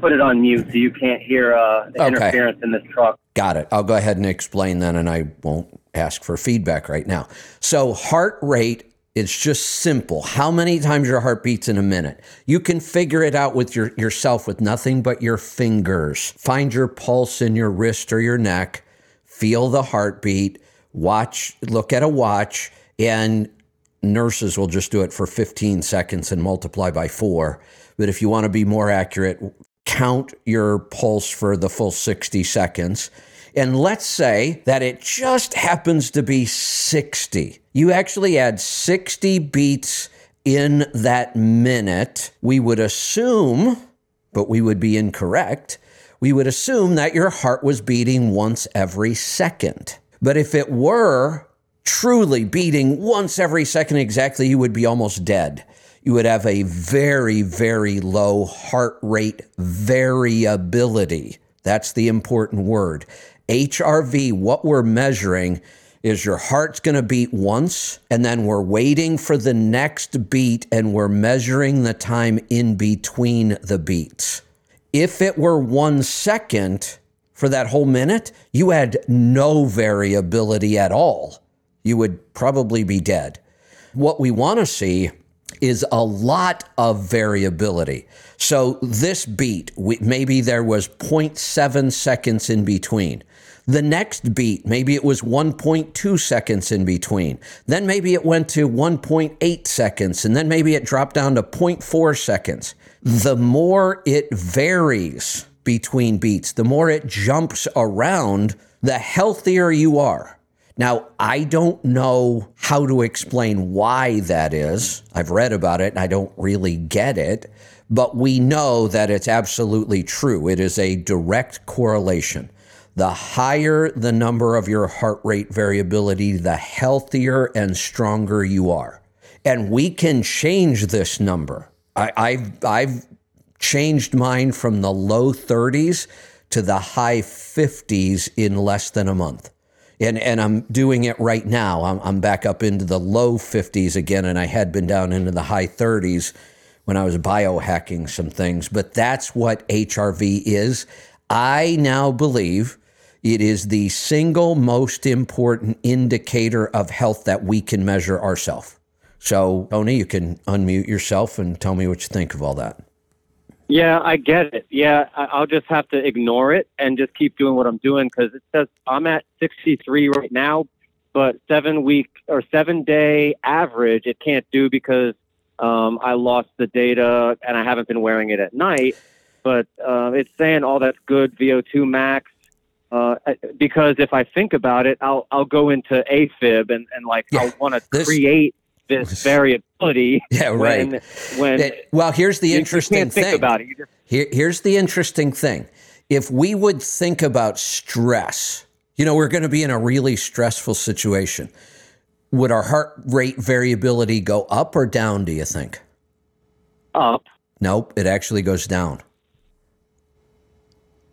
put it on mute so you can't hear interference in this truck. Got it. I'll go ahead and explain then, and I won't ask for feedback right now. So heart rate is just simple. How many times your heart beats in a minute? You can figure it out with yourself with nothing but your fingers. Find your pulse in your wrist or your neck, feel the heartbeat, look at a watch, and nurses will just do it for 15 seconds and multiply by 4. But if you want to be more accurate, count your pulse for the full 60 seconds. And let's say that it just happens to be 60. You actually add 60 beats in that minute. We would assume, but we would be incorrect, we would assume that your heart was beating once every second. But if it were truly beating once every second exactly, you would be almost dead. You would have a very, very low heart rate variability. That's the important word. HRV, what we're measuring is your heart's going to beat once, and then we're waiting for the next beat, and we're measuring the time in between the beats. If it were 1 second for that whole minute, you had no variability at all. You would probably be dead. What we want to see is a lot of variability. So this beat, maybe there was 0.7 seconds in between. The next beat, maybe it was 1.2 seconds in between. Then maybe it went to 1.8 seconds, and then maybe it dropped down to 0.4 seconds. The more it varies between beats, the more it jumps around, the healthier you are. Now, I don't know how to explain why that is. I've read about it and I don't really get it, but we know that it's absolutely true. It is a direct correlation. The higher the number of your heart rate variability, the healthier and stronger you are. And we can change this number. I've changed mine from the low 30s to the high 50s in less than a month. And I'm doing it right now. I'm back up into the low 50s again, and I had been down into the high 30s when I was biohacking some things. But that's what HRV is. I now believe it is the single most important indicator of health that we can measure ourselves. So, Tony, you can unmute yourself and tell me what you think of all that. Yeah, I get it. Yeah, I'll just have to ignore it and just keep doing what I'm doing, because it says I'm at 63 right now, but 7 week or 7 day average, it can't do because I lost the data and I haven't been wearing it at night. But it's saying all that's good VO2 max, because if I think about it, I'll go into AFib and like, yeah, I'll want to create this variability. Yeah, right. Well, here's the interesting thing. Think about it. Here's the interesting thing. If we would think about stress, you know, we're going to be in a really stressful situation. Would our heart rate variability go up or down, do you think? Up. Nope, it actually goes down.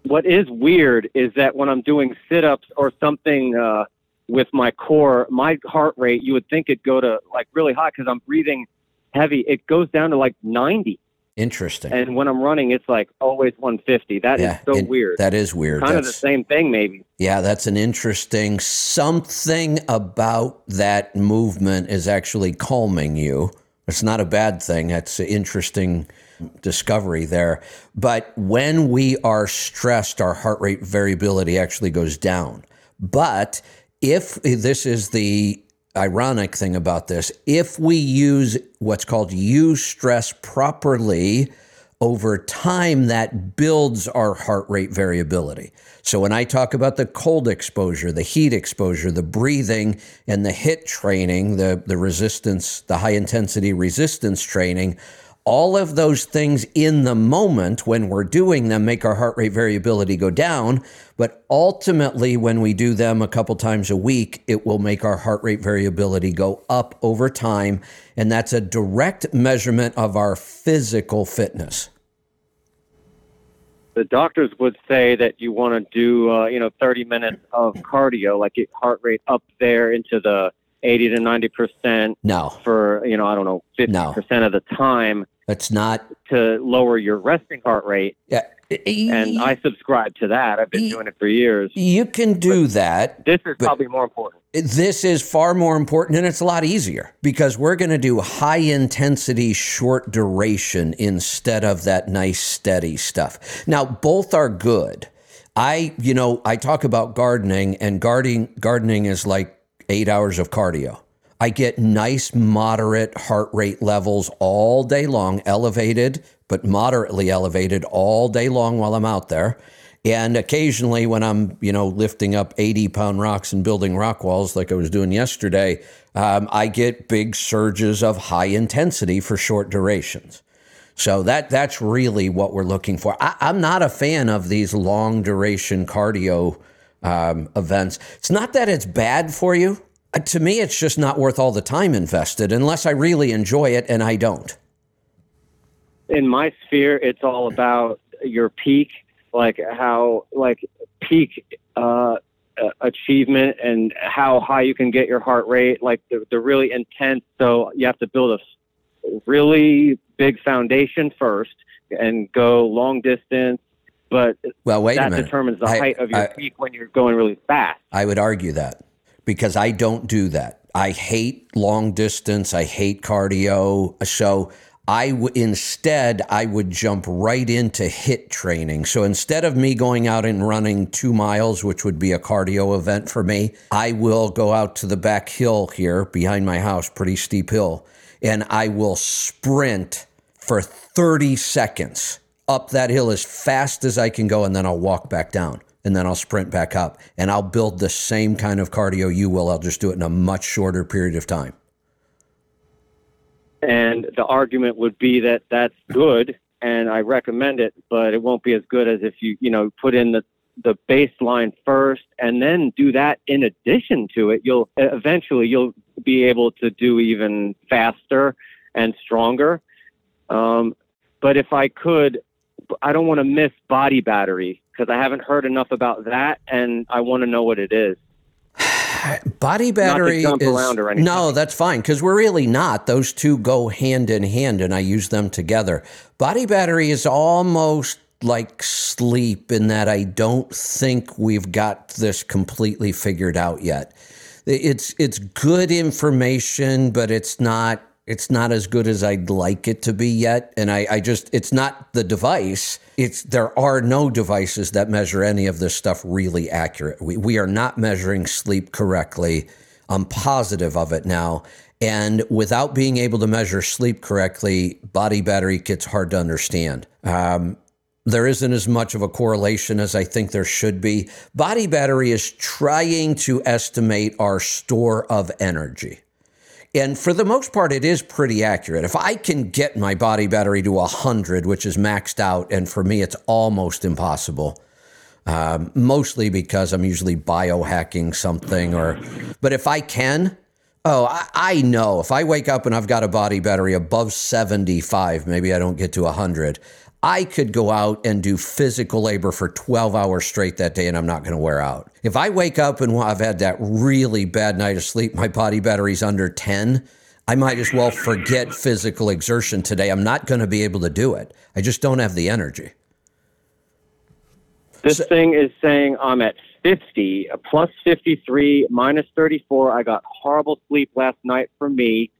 What is weird is that when I'm doing sit-ups or something with my core, my heart rate, you would think it'd go to like really high because I'm breathing heavy. It goes down to like 90. Interesting. And when I'm running, it's like always 150. That is so weird. That is weird. Kind of the same thing, maybe. Yeah, that's an interesting, something about that movement is actually calming you. It's not a bad thing. That's an interesting discovery there. But when we are stressed, our heart rate variability actually goes down. But if this is the ironic thing about this, if we use what's called use stress properly over time, that builds our heart rate variability. So when I talk about the cold exposure, the heat exposure, the breathing, and the HIIT training, the resistance, the high intensity resistance training, all of those things in the moment when we're doing them make our heart rate variability go down. But ultimately, when we do them a couple times a week, it will make our heart rate variability go up over time. And that's a direct measurement of our physical fitness. The doctors would say that you want to do, 30 minutes of cardio, like get heart rate up there into the 80 to 90%. No. For, 50% of the time. That's not to lower your resting heart rate. Yeah. And I subscribe to that. I've been doing it for years. You can do that. This is probably more important. This is far more important, and it's a lot easier because we're going to do high intensity, short duration instead of that nice, steady stuff. Now, both are good. I talk about gardening, and gardening is like 8 hours of cardio. I get nice, moderate heart rate levels all day long, elevated, but moderately elevated all day long while I'm out there. And occasionally when I'm, lifting up 80-pound rocks and building rock walls like I was doing yesterday, I get big surges of high intensity for short durations. So that's really what we're looking for. I'm not a fan of these long-duration cardio events. It's not that it's bad for you. To me, it's just not worth all the time invested unless I really enjoy it, and I don't. In my sphere, it's all about your peak, peak achievement and how high you can get your heart rate, like the really intense. So you have to build a really big foundation first and go long distance. But that determines the height of your peak when you're going really fast. I would argue that. Because I don't do that. I hate long distance. I hate cardio. So I would jump right into HIIT training. So instead of me going out and running 2 miles, which would be a cardio event for me, I will go out to the back hill here behind my house, pretty steep hill, and I will sprint for 30 seconds up that hill as fast as I can go, and then I'll walk back down. And then I'll sprint back up, and I'll build the same kind of cardio you will. I'll just do it in a much shorter period of time. And the argument would be that that's good, and I recommend it, but it won't be as good as if you put in the the baseline first, and then do that in addition to it, you'll eventually be able to do even faster and stronger. But if I could, I don't want to miss body battery because I haven't heard enough about that, and I want to know what it is. Body battery is no, that's fine, because we're really not. Those two go hand in hand, and I use them together. Body battery is almost like sleep in that I don't think we've got this completely figured out yet. It's good information, but it's not as good as I'd like it to be yet. And I just, it's not the device. There are no devices that measure any of this stuff really accurate. We are not measuring sleep correctly. I'm positive of it now. And without being able to measure sleep correctly, body battery gets hard to understand. There isn't as much of a correlation as I think there should be. Body battery is trying to estimate our store of energy. And for the most part, it is pretty accurate. If I can get my body battery to 100, which is maxed out, and for me, it's almost impossible, mostly because I'm usually biohacking something. But if I can, I know. If I wake up and I've got a body battery above 75, maybe I don't get to 100, I could go out and do physical labor for 12 hours straight that day and I'm not going to wear out. If I wake up and I've had that really bad night of sleep, my body battery's under 10, I might as well forget physical exertion today. I'm not going to be able to do it. I just don't have the energy. This thing is saying I'm at 50, plus 53, minus 34. I got horrible sleep last night for me.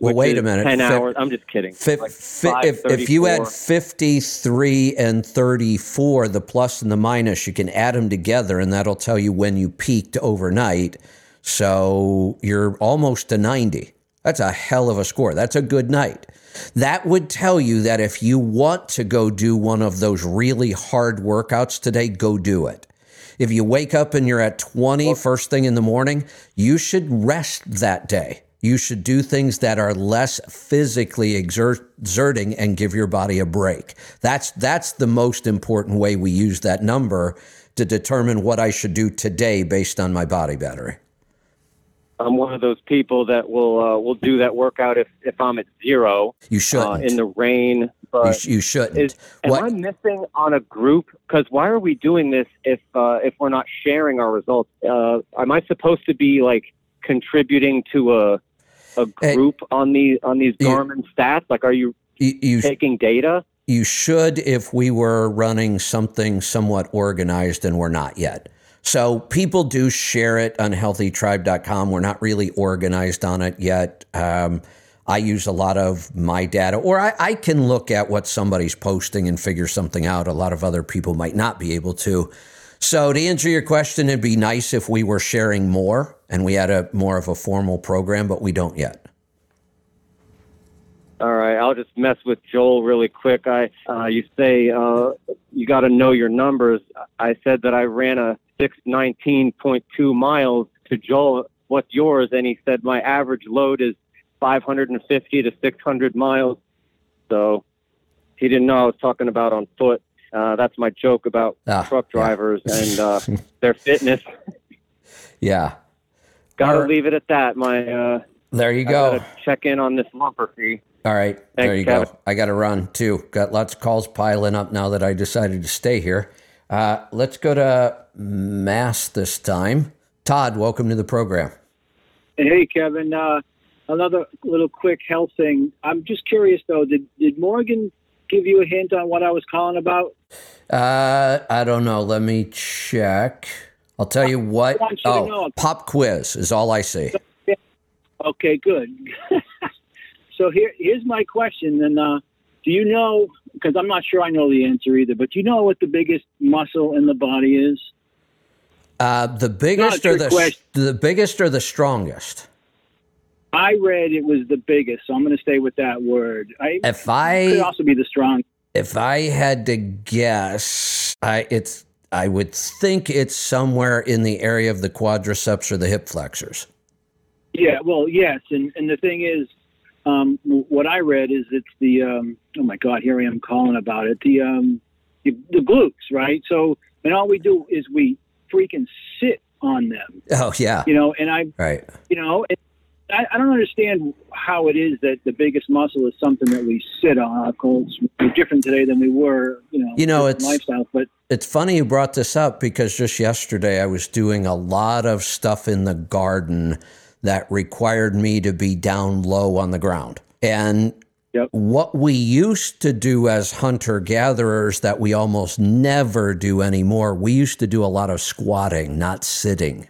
Well, wait a minute. 10 hours. I'm just kidding. If you had 53 and 34, the plus and the minus, you can add them together, and that'll tell you when you peaked overnight. So you're almost to 90. That's a hell of a score. That's a good night. That would tell you that if you want to go do one of those really hard workouts today, go do it. If you wake up and you're at 20 first thing in the morning, you should rest that day. You should do things that are less physically exerting and give your body a break. That's the most important way we use that number to determine what I should do today based on my body battery. I'm one of those people that will do that workout if I'm at zero. You shouldn't. In the rain. But you shouldn't. Am I missing on a group? Because why are we doing this if we're not sharing our results? Am I supposed to be like contributing to a group on these Garmin stats? Like, are you taking data? You should if we were running something somewhat organized, and we're not yet. So people do share it on healthytribe.com. We're not really organized on it yet. I use a lot of my data, or I can look at what somebody's posting and figure something out. A lot of other people might not be able to. So to answer your question, it'd be nice if we were sharing more and we had a more of a formal program, but we don't yet. All right. I'll just mess with Joel really quick. You say you got to know your numbers. I said that I ran a 619.2 miles to Joel. What's yours? And he said my average load is 550 to 600 miles. So he didn't know I was talking about on foot. That's my joke about truck drivers and their fitness. Yeah. Got to leave it at that. There you go. I got to check in on this lumper fee. All right. Thanks, there you Kevin. Go. I got to run, too. Got lots of calls piling up now that I decided to stay here. Let's go to Mass this time. Todd, welcome to the program. Hey, Kevin. Another little quick health thing. I'm just curious, though. Did Morgan give you a hint on what I was calling about? I don't know. Let me check. I'll tell you what. Pop quiz is all I see. Okay, good. So here's my question. And do you know, because I'm not sure I know the answer either, but do you know what the biggest muscle in the body is? The biggest or the strongest? I read it was the biggest, so I'm going to stay with that word. It could also be the strongest. If I had to guess, I would think it's somewhere in the area of the quadriceps or the hip flexors. Yeah, well, yes, and the thing is, what I read is it's the here I am calling about it. The the glutes, right? So, and all we do is we freaking sit on them. Oh yeah. You know, and I don't understand how it is that the biggest muscle is something that we sit on. Our goals are different today than we were, it's lifestyle. But it's funny you brought this up, because just yesterday I was doing a lot of stuff in the garden that required me to be down low on the ground. And yep. What we used to do as hunter-gatherers that we almost never do anymore, we used to do a lot of squatting, not sitting.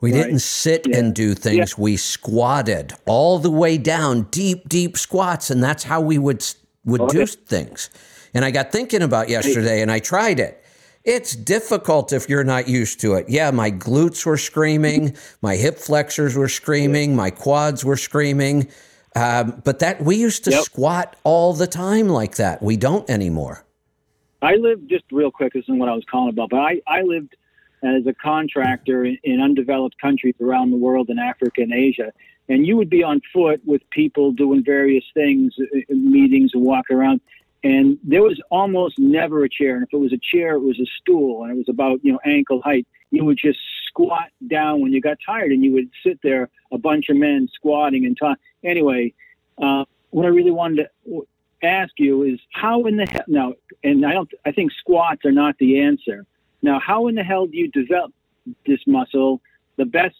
We right. didn't sit yeah. and do things. Yeah. We squatted all the way down, deep, deep squats. And that's how we would do things. And I got thinking about yesterday, and I tried it. It's difficult if you're not used to it. Yeah, my glutes were screaming. My hip flexors were screaming. My quads were screaming. But that we used to yep. squat all the time like that. We don't anymore. I lived, just real quick, this isn't what I was calling about, but I lived as a contractor in undeveloped countries around the world, in Africa and Asia. And you would be on foot with people doing various things, meetings and walking around. And there was almost never a chair. And if it was a chair, it was a stool. And it was about, ankle height. You would just squat down when you got tired, and you would sit there, a bunch of men squatting and talking. Anyway, what I really wanted to ask you is how in the hell, now, and I think squats are not the answer. Now, how in the hell do you develop this muscle? The best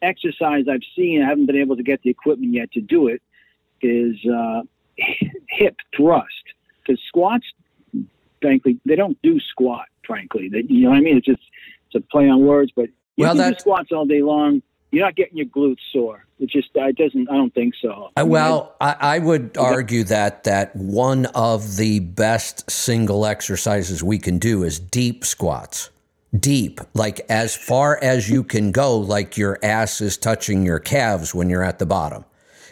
exercise I've seen, I haven't been able to get the equipment yet to do it, is hip thrust. Because squats, frankly, they don't do squat, frankly. They, you know what I mean? It's just a play on words. But you do squats all day long, you're not getting your glutes sore. It just, I don't think so. I would argue that one of the best single exercises we can do is deep squats. Deep, like as far as you can go, like your ass is touching your calves when you're at the bottom.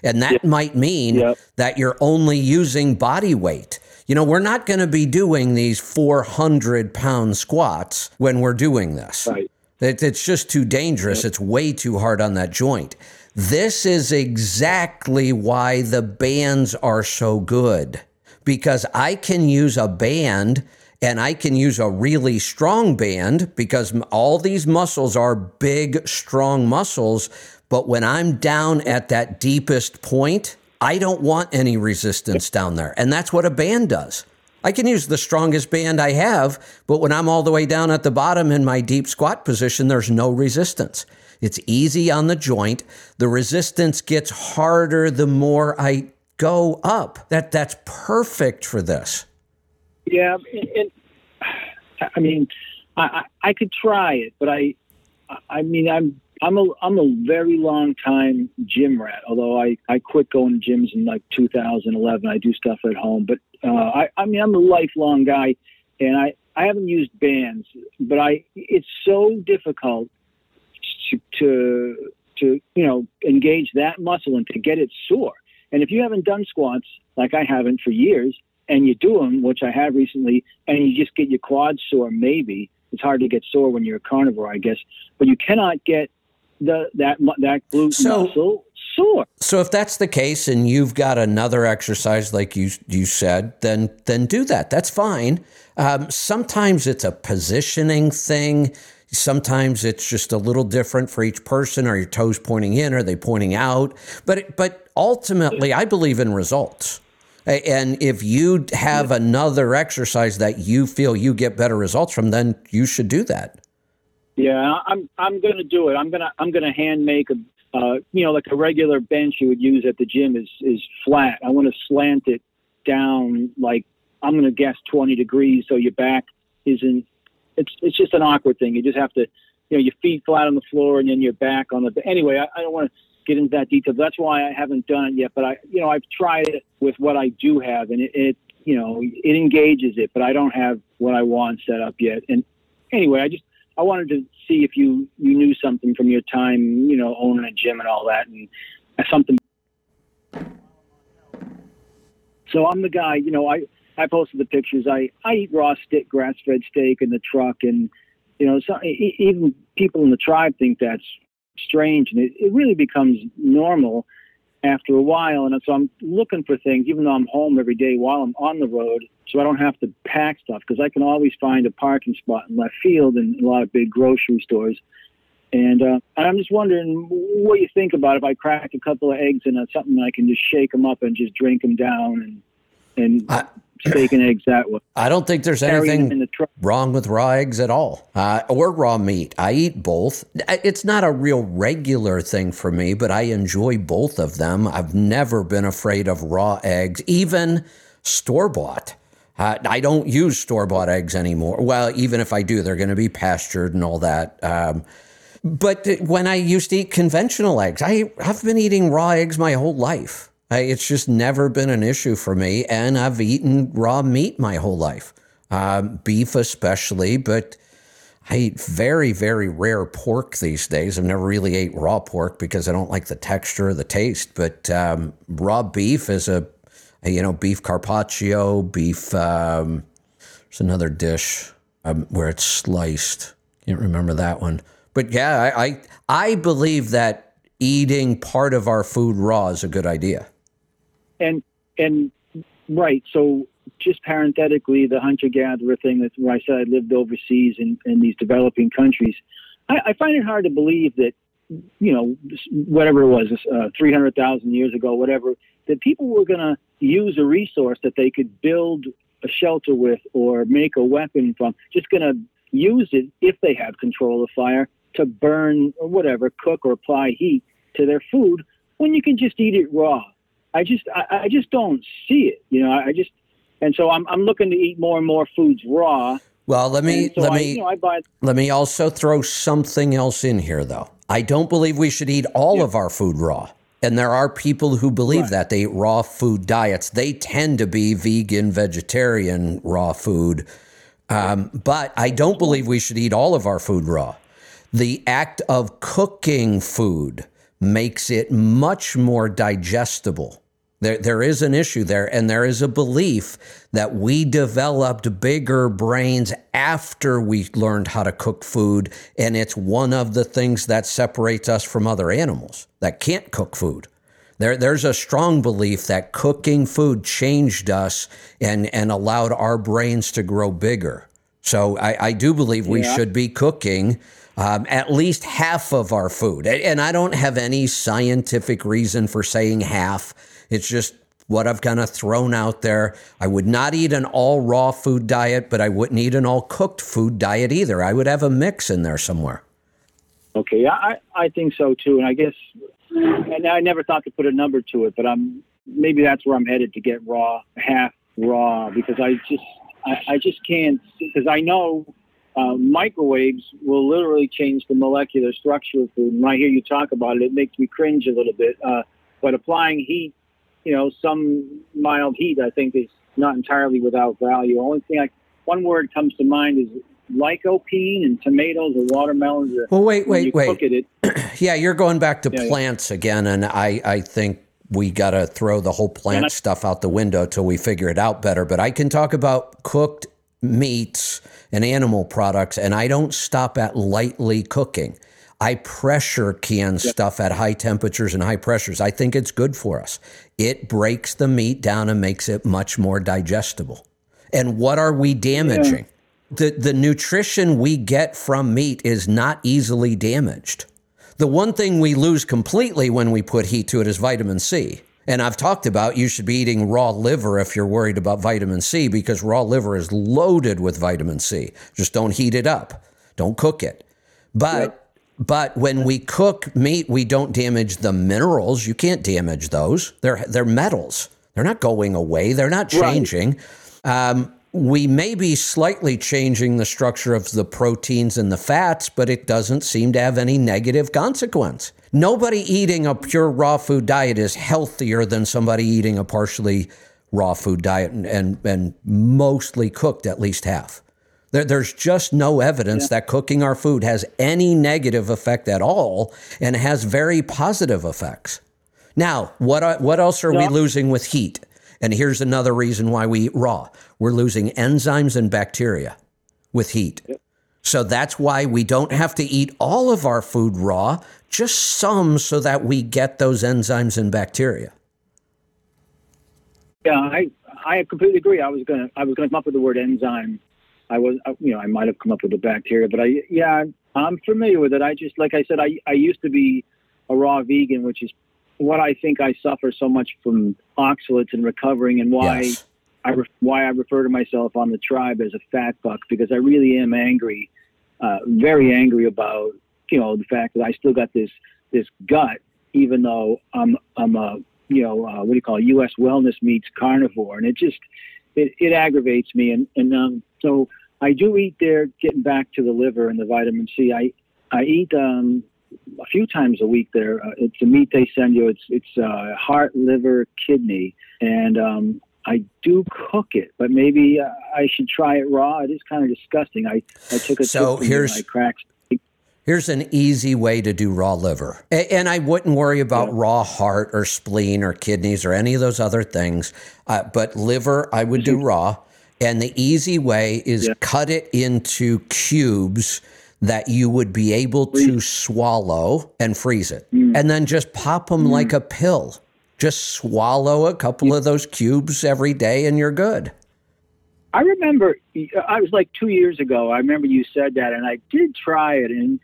And that might mean that you're only using body weight. We're not going to be doing these 400-pound squats when we're doing this. Right. It's just too dangerous. It's way too hard on that joint. This is exactly why the bands are so good, because I can use a band, and I can use a really strong band, because all these muscles are big, strong muscles. But when I'm down at that deepest point, I don't want any resistance down there. And that's what a band does. I can use the strongest band I have, but when I'm all the way down at the bottom in my deep squat position, there's no resistance. It's easy on the joint. The resistance gets harder the more I go up. That's perfect for this. Yeah, I could try it, but I'm a very long time gym rat, although I quit going to gyms in like 2011. I do stuff at home, but I'm a lifelong guy, and I haven't used bands, but it's so difficult to engage that muscle and to get it sore. And if you haven't done squats, like I haven't for years, and you do them, which I have recently, and you just get your quads sore, maybe. It's hard to get sore when you're a carnivore, I guess, but you cannot get that glute muscle sore. So if that's the case, and you've got another exercise like you said, then do that. That's fine. Sometimes it's a positioning thing. Sometimes it's just a little different for each person. Are your toes pointing in? Are they pointing out? But ultimately, I believe in results. And if you have another exercise that you feel you get better results from, then you should do that. Yeah, I'm going to do it. I'm going to hand make like a regular bench you would use at the gym is flat. I want to slant it down, like I'm going to guess 20 degrees, so your back isn't. It's just an awkward thing. You just have to, your feet flat on the floor and then your back on the. Anyway, I don't want to get into that detail. That's why I haven't done it yet, but I've tried it with what I do have, and it engages it, but I don't have what I want set up yet. And anyway, I wanted to see if you knew something from your time, owning a gym and all that, and something. So I'm the guy, I posted the pictures. I eat raw grass-fed steak in the truck, and so even people in the tribe think that's strange, and it really becomes normal. after a while. And so I'm looking for things, even though I'm home every day while I'm on the road, so I don't have to pack stuff, because I can always find a parking spot in left field in a lot of big grocery stores. And I'm just wondering what you think about if I crack a couple of eggs in something, I can just shake them up and just drink them down and steak and eggs that way. I don't think there's anything wrong with raw eggs at all, or raw meat. I eat both. It's not a real regular thing for me, but I enjoy both of them. I've never been afraid of raw eggs, even store-bought. I don't use store-bought eggs anymore. Well, even if I do, they're going to be pastured and all that. But when I used to eat conventional eggs, I've been eating raw eggs my whole life. It's just never been an issue for me. And I've eaten raw meat my whole life, beef especially. But I eat very, very rare pork these days. I've never really ate raw pork because I don't like the texture or the taste. But raw beef is beef carpaccio, beef. There's another dish where it's sliced. Can't remember that one. But yeah, I believe that eating part of our food raw is a good idea. And right. So just parenthetically, the hunter-gatherer thing, that's where I said I lived overseas in these developing countries. I find it hard to believe that, whatever it was, 300,000 years ago, whatever, that people were going to use a resource that they could build a shelter with or make a weapon from, just going to use it if they have control of fire, to burn or whatever, cook or apply heat to their food when you can just eat it raw. I just don't see it. And so I'm looking to eat more and more foods raw. Well, let me also throw something else in here though. I don't believe we should eat all of our food raw. And there are people who believe that they eat raw food diets. They tend to be vegan, vegetarian, raw food. But I don't believe we should eat all of our food raw. The act of cooking food makes it much more digestible. There is an issue there, and there is a belief that we developed bigger brains after we learned how to cook food, and it's one of the things that separates us from other animals that can't cook food. There's a strong belief that cooking food changed us and allowed our brains to grow bigger. So I do believe we should be cooking at least half of our food. And I don't have any scientific reason for saying half. It's just what I've kind of thrown out there. I would not eat an all raw food diet, but I wouldn't eat an all cooked food diet either. I would have a mix in there somewhere. Okay, I think so too. And I guess, and I never thought to put a number to it, but maybe that's where I'm headed, to get raw, half raw, because I just can't, because I know microwaves will literally change the molecular structure of food. And when I hear you talk about it, it makes me cringe a little bit. But applying heat, some mild heat, I think, is not entirely without value. Only thing, one word comes to mind is lycopene and tomatoes or watermelons. Well, wait. Cook it. Yeah, you're going back to plants again, and I think we got to throw the whole plant stuff out the window till we figure it out better. But I can talk about cooked meats and animal products, and I don't stop at lightly cooking. I pressure can stuff at high temperatures and high pressures. I think it's good for us. It breaks the meat down and makes it much more digestible. And what are we damaging? The nutrition we get from meat is not easily damaged. The one thing we lose completely when we put heat to it is vitamin C. And I've talked about you should be eating raw liver if you're worried about vitamin C, because raw liver is loaded with vitamin C. Just don't heat it up. Don't cook it. But when we cook meat, we don't damage the minerals. You can't damage those. They're metals. They're not going away. They're not changing. Right. We may be slightly changing the structure of the proteins and the fats, but it doesn't seem to have any negative consequence. Nobody eating a pure raw food diet is healthier than somebody eating a partially raw food diet and mostly cooked at least half. There's just no evidence that cooking our food has any negative effect at all, and has very positive effects. Now, what else are we losing with heat? And here's another reason why we eat raw. We're losing enzymes and bacteria with heat. So that's why we don't have to eat all of our food raw, just some, so that we get those enzymes and bacteria. Yeah, I completely agree. I was gonna come up with the word enzyme. I might have come up with the bacteria, but I'm familiar with it. I just, like I said, I used to be a raw vegan, which is what I think I suffer so much from oxalates and recovering, and why yes. I refer to myself on the tribe as a fat buck, because I really am angry, very angry about, the fact that I still got this gut, even though I'm a, U.S. Wellness Meats carnivore, and it just, it aggravates me. And so I do eat there, getting back to the liver and the vitamin C. I eat a few times a week there. It's a meat they send you. It's heart, liver, kidney, and I do cook it, but maybe I should try it raw. It is kind of disgusting. I took a sip and I cracked. Here's an easy way to do raw liver. And I wouldn't worry about raw heart or spleen or kidneys or any of those other things. But liver, I would do raw. And the easy way is cut it into cubes that you would be able to swallow and freeze it. And then just pop them like a pill. Just swallow a couple of those cubes every day and you're good. I remember, I was like 2 years ago, I remember you said that, and I did try it, and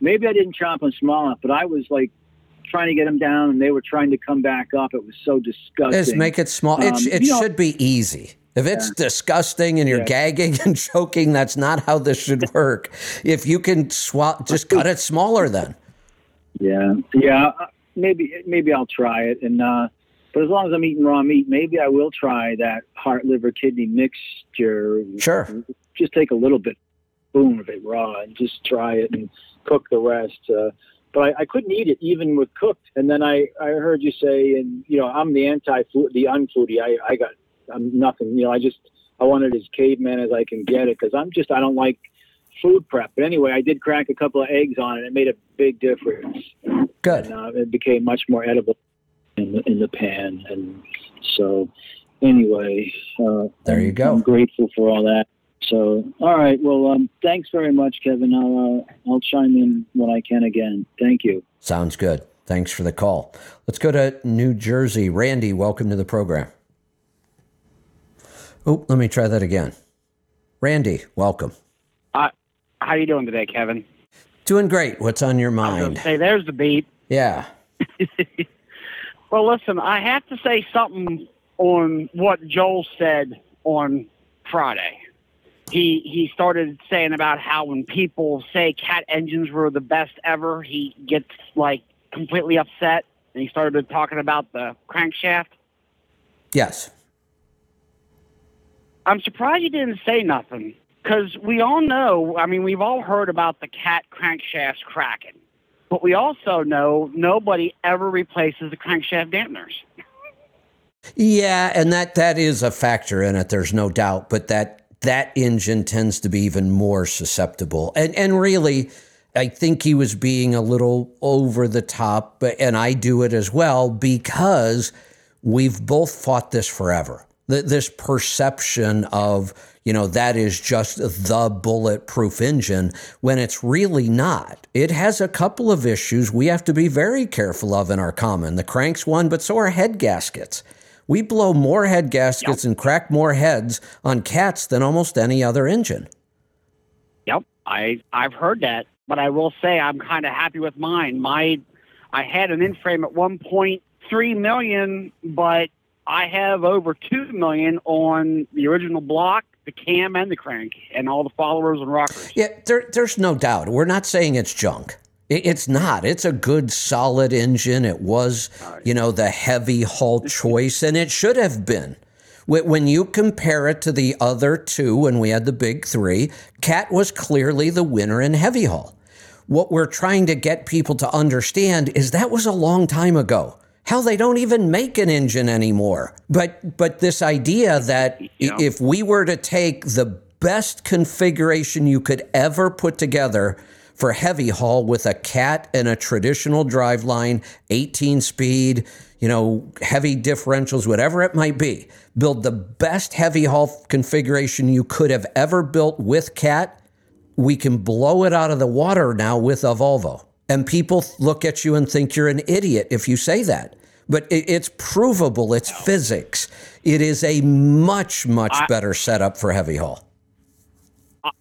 maybe I didn't chop them small enough, but I was like trying to get them down and they were trying to come back up. It was so disgusting. Just make it small. It should be easy. If it's disgusting and you're gagging and choking, that's not how this should work. If you can just cut it smaller then. Yeah. Yeah. Maybe I'll try it. And, but as long as I'm eating raw meat, maybe I will try that heart, liver, kidney mixture. Sure. Just take a little bit, boom, of it raw and just try it and cook the rest. But I couldn't eat it even with cooked. And then I heard you say, and I'm the anti-food, the unfoodie. I'm nothing. I want it as caveman as I can get it, because I don't like food prep. But anyway, I did crack a couple of eggs on it. It made a big difference. Good. And, it became much more edible in the pan. And so anyway, there you go. I'm grateful for all that. So, all right. Well, thanks very much, Kevin. I'll chime in when I can again. Thank you. Sounds good. Thanks for the call. Let's go to New Jersey. Randy, welcome to the program. Oh, let me try that again. Randy, welcome. How you doing today, Kevin? Doing great. What's on your mind? Hey, there's the beat. Yeah. Well, listen, I have to say something on what Joel said on Friday. He started saying about how when people say cat engines were the best ever, he gets like completely upset, and he started talking about the crankshaft. Yes. I'm surprised you didn't say nothing, because we all know, I mean, we've all heard about the cat crankshafts cracking, but we also know nobody ever replaces the crankshaft dampeners. Yeah, and that is a factor in it, there's no doubt, but that engine tends to be even more susceptible. And really, I think he was being a little over the top, but, and I do it as well, because we've both fought this forever. This perception of, that is just the bulletproof engine, when it's really not. It has a couple of issues we have to be very careful of in our common. The crank's one, but so are head gaskets. We blow more head gaskets and crack more heads on cats than almost any other engine. Yep, I've heard that, but I will say I'm kind of happy with mine. I had an in-frame at 1.3 million, but I have over 2 million on the original block, the cam, and the crank, and all the followers and rockers. Yeah, there's no doubt. We're not saying it's junk. It's not. It's a good, solid engine. It was, the heavy haul choice, and it should have been. When you compare it to the other two, when we had the big three, Cat was clearly the winner in heavy haul. What we're trying to get people to understand is that was a long time ago. Hell, they don't even make an engine anymore. But this idea that if we were to take the best configuration you could ever put together for heavy haul with a Cat and a traditional driveline, 18-speed, heavy differentials, whatever it might be, build the best heavy haul configuration you could have ever built with Cat, we can blow it out of the water now with a Volvo. And people look at you and think you're an idiot if you say that. But it's provable. It's physics. It is a much, much better setup for heavy haul.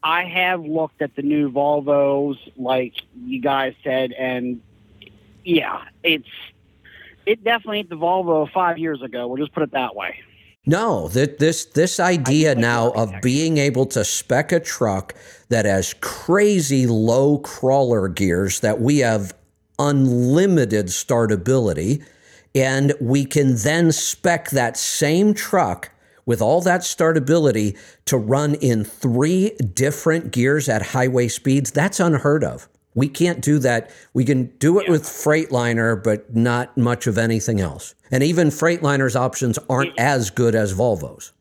I have looked at the new Volvos, like you guys said, and yeah, it definitely ain't the Volvo 5 years ago. We'll just put it that way. No, this idea now of being able to spec a truck that has crazy low crawler gears, that we have unlimited startability, and we can then spec that same truck with all that startability to run in 3 different gears at highway speeds, that's unheard of. We can't do that. We can do it with Freightliner, but not much of anything else. And even Freightliner's options aren't as good as Volvo's.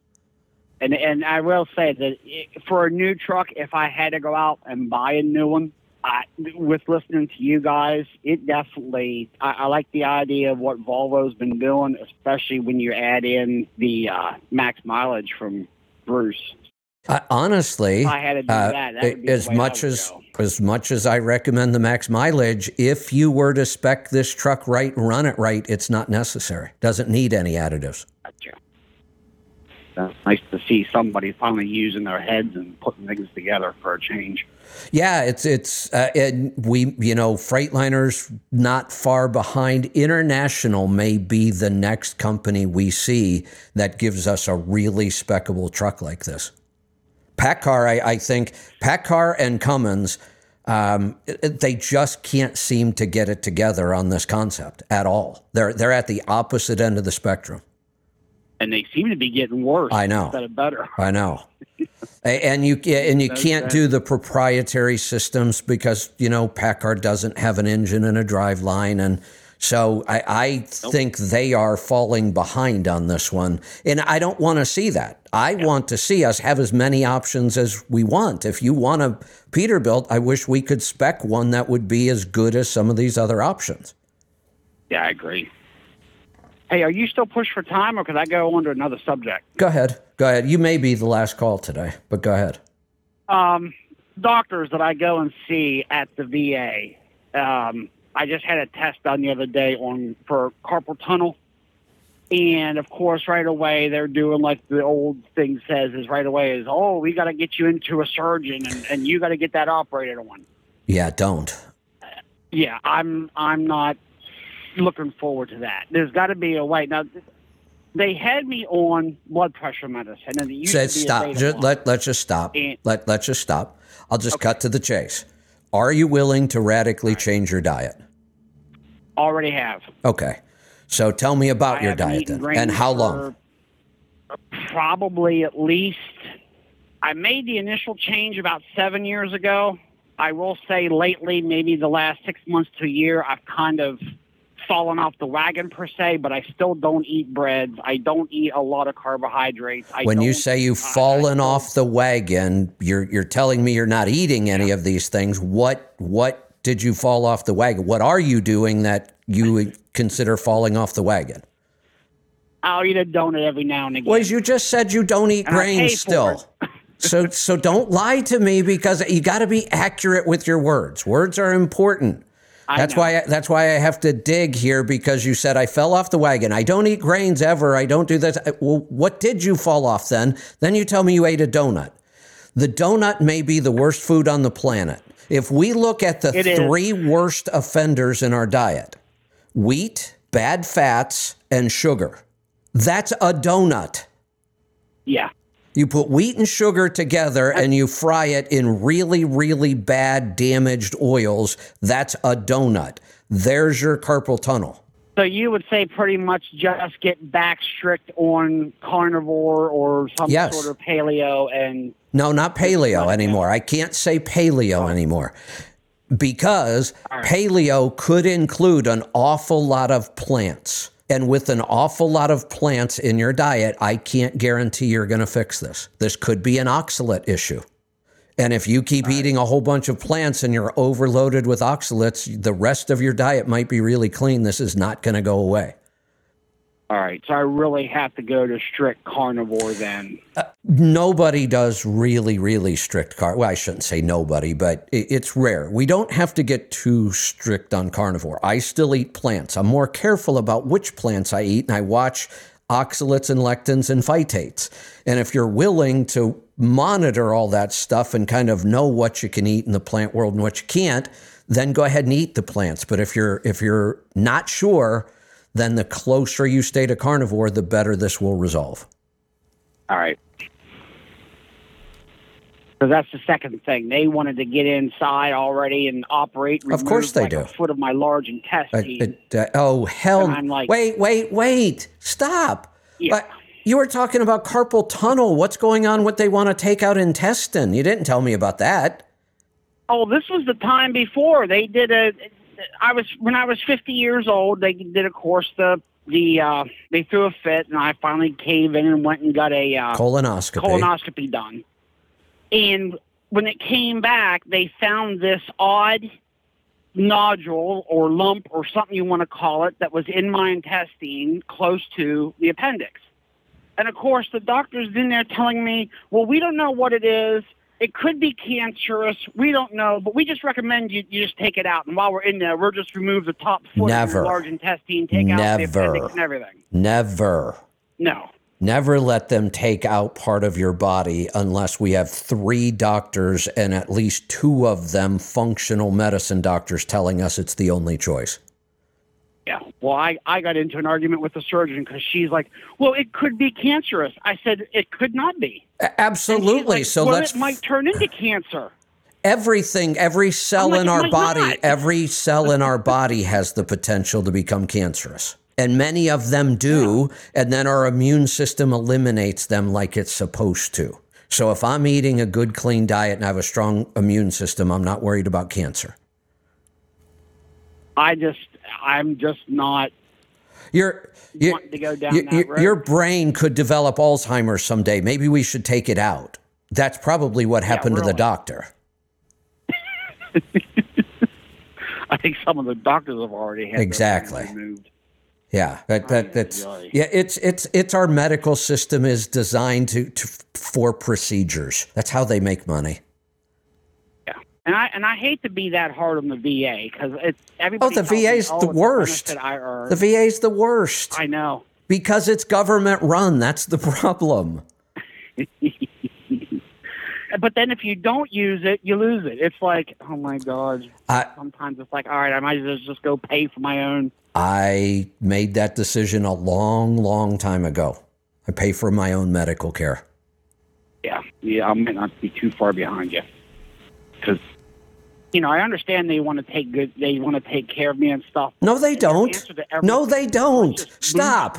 And I will say that for a new truck, if I had to go out and buy a new one, with listening to you guys, it definitely, I like the idea of what Volvo's been doing, especially when you add in the max mileage from Bruce. Honestly, as much as I recommend the max mileage, if you were to spec this truck right, run it right, it's not necessary. Doesn't need any additives. Gotcha. That's nice to see somebody finally using their heads and putting things together for a change. Yeah, Freightliner's not far behind. International may be the next company we see that gives us a really speccable truck like this. Paccar, I think, Paccar and Cummins, they just can't seem to get it together on this concept at all. They're at the opposite end of the spectrum. And they seem to be getting worse instead of better. I know. and you can't do the proprietary systems because, Paccar doesn't have an engine and a drive line. And so I think they are falling behind on this one. And I don't want to see that. I want to see us have as many options as we want. If you want a Peterbilt, I wish we could spec one that would be as good as some of these other options. Yeah, I agree. Hey, are you still pushed for time, or can I go on to another subject? Go ahead. You may be the last call today, but go ahead. Doctors that I go and see at the VA, I just had a test done the other day for carpal tunnel. And, of course, right away they're doing like the old thing says we got to get you into a surgeon and you got to get that operated on. Yeah, don't. Yeah, I'm not looking forward to that. There's got to be a way. Now, they had me on blood pressure medicine, and it said stop. Let's just stop. Let's just stop. I'll just cut to the chase. Are you willing to radically change your diet? Already have. Okay, so tell me about your diet then, and how long? Probably at least. I made the initial change about 7 years ago. I will say lately, maybe the last 6 months to a year, I've kind of fallen off the wagon per se, but I still don't eat breads. I don't eat a lot of carbohydrates. When you say you've fallen off the wagon, you're telling me you're not eating any of these things. What did you fall off the wagon? What are you doing that you would consider falling off the wagon? I'll eat a donut every now and again. Well, you just said you don't eat grains still. So don't lie to me, because you got to be accurate with your words. Words are important. That's why I have to dig here, because you said I fell off the wagon. I don't eat grains ever. I don't do this. Well, what did you fall off then? Then you tell me you ate a donut. The donut may be the worst food on the planet. If we look at the three worst offenders in our diet, wheat, bad fats, and sugar, that's a donut. Yeah. You put wheat and sugar together and you fry it in really, really bad damaged oils. That's a donut. There's your carpal tunnel. So you would say pretty much just get back strict on carnivore or some sort of paleo and... No, not paleo anymore. I can't say paleo anymore, because paleo could include an awful lot of plants. And with an awful lot of plants in your diet, I can't guarantee you're going to fix this. This could be an oxalate issue. And if you keep eating a whole bunch of plants and you're overloaded with oxalates, the rest of your diet might be really clean. This is not going to go away. All right, so I really have to go to strict carnivore then. Nobody does really strict well, I shouldn't say nobody, but it's rare. We don't have to get too strict on carnivore. I still eat plants. I'm more careful about which plants I eat, and I watch oxalates and lectins and phytates. And if you're willing to monitor all that stuff and kind of know what you can eat in the plant world and what you can't, then go ahead and eat the plants. But if you're not sure, then the closer you stay to carnivore, the better this will resolve. All right. So that's the second thing. They wanted to get inside already and operate. Of course they do. A foot of my large intestine. Oh, hell. And I'm like, wait. Stop. Yeah. You were talking about carpal tunnel. What's going on with they want to take out intestine? You didn't tell me about that. Oh, this was the time before. They did a... when I was 50 years old, they did, of course, they threw a fit, and I finally caved in and went and got a colonoscopy done. And when it came back, they found this odd nodule or lump or something you want to call it that was in my intestine close to the appendix. And, of course, the doctor's in there telling me, well, we don't know what it is. It could be cancerous. We don't know, but we just recommend you just take it out. And while we're in there, we'll just remove the top foot of your large intestine, take out the appendix and everything. Never. No. Never let them take out part of your body unless we have 3 doctors and at least 2 of them functional medicine doctors telling us it's the only choice. Yeah. Well, I got into an argument with the surgeon because she's like, well, it could be cancerous. I said, it could not be. Absolutely. Like, so it might turn into cancer. Every cell in our body, every cell in our body has the potential to become cancerous. And many of them do. Yeah. And then our immune system eliminates them like it's supposed to. So if I'm eating a good, clean diet and I have a strong immune system, I'm not worried about cancer. I'm just not wanting to go down that road. Your brain could develop Alzheimer's someday. Maybe we should take it out. That's probably what happened to the doctor. I think some of the doctors have already had their brain removed. Yeah, it's our medical system is designed for procedures. That's how they make money. And I hate to be that hard on the VA because it's everybody. Oh, the VA's the worst. The VA's the worst. I know. Because it's government run. That's the problem. But then if you don't use it, you lose it. It's like, oh my God. Sometimes it's like, all right, I might as well just go pay for my own. I made that decision a long time ago. I pay for my own medical care. Yeah, I might not be too far behind you because. You know, I understand they want to take care of me and stuff. No, they don't. No, they don't. Stop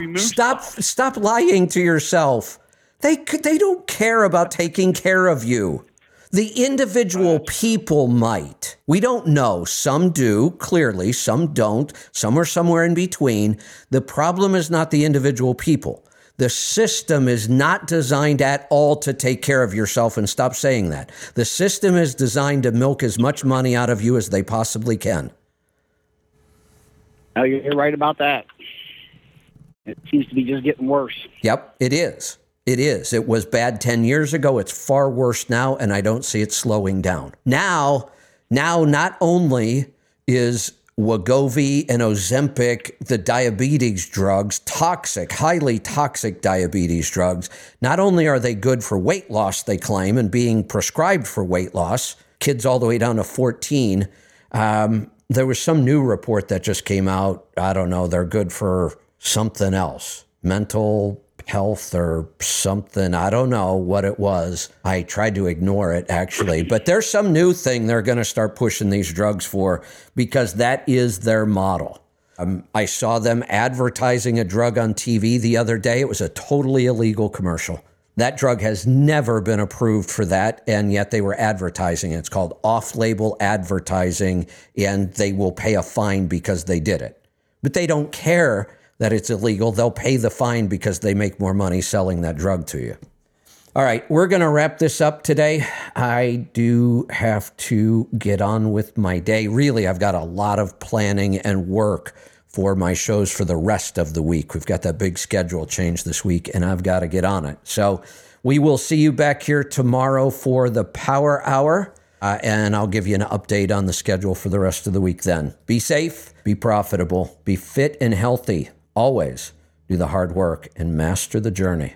lying to yourself. They don't care about taking care of you. The individual people might. We don't know. Some do, clearly. Some don't. Some are somewhere in between. The problem is not the individual people. The system is not designed at all to take care of yourself, and stop saying that. The system is designed to milk as much money out of you as they possibly can. Oh, you're right about that. It seems to be just getting worse. Yep, it is. It is. It was bad 10 years ago. It's far worse now, and I don't see it slowing down. Now not only is Wegovy and Ozempic, the diabetes drugs, highly toxic diabetes drugs. Not only are they good for weight loss, they claim, and being prescribed for weight loss, kids all the way down to 14. There was some new report that just came out. I don't know. They're good for something else, mental health or something. I don't know what it was. I tried to ignore it, actually. But there's some new thing they're going to start pushing these drugs for because that is their model. I saw them advertising a drug on TV the other day. It was a totally illegal commercial. That drug has never been approved for that, and yet they were advertising. It's called off-label advertising, and they will pay a fine because they did it. But they don't care that it's illegal. They'll pay the fine because they make more money selling that drug to you. All right, we're going to wrap this up today. I do have to get on with my day. Really, I've got a lot of planning and work for my shows for the rest of the week. We've got that big schedule change this week, and I've got to get on it. So we will see you back here tomorrow for the Power Hour, and I'll give you an update on the schedule for the rest of the week then. Be safe, be profitable, be fit and healthy. Always do the hard work and master the journey.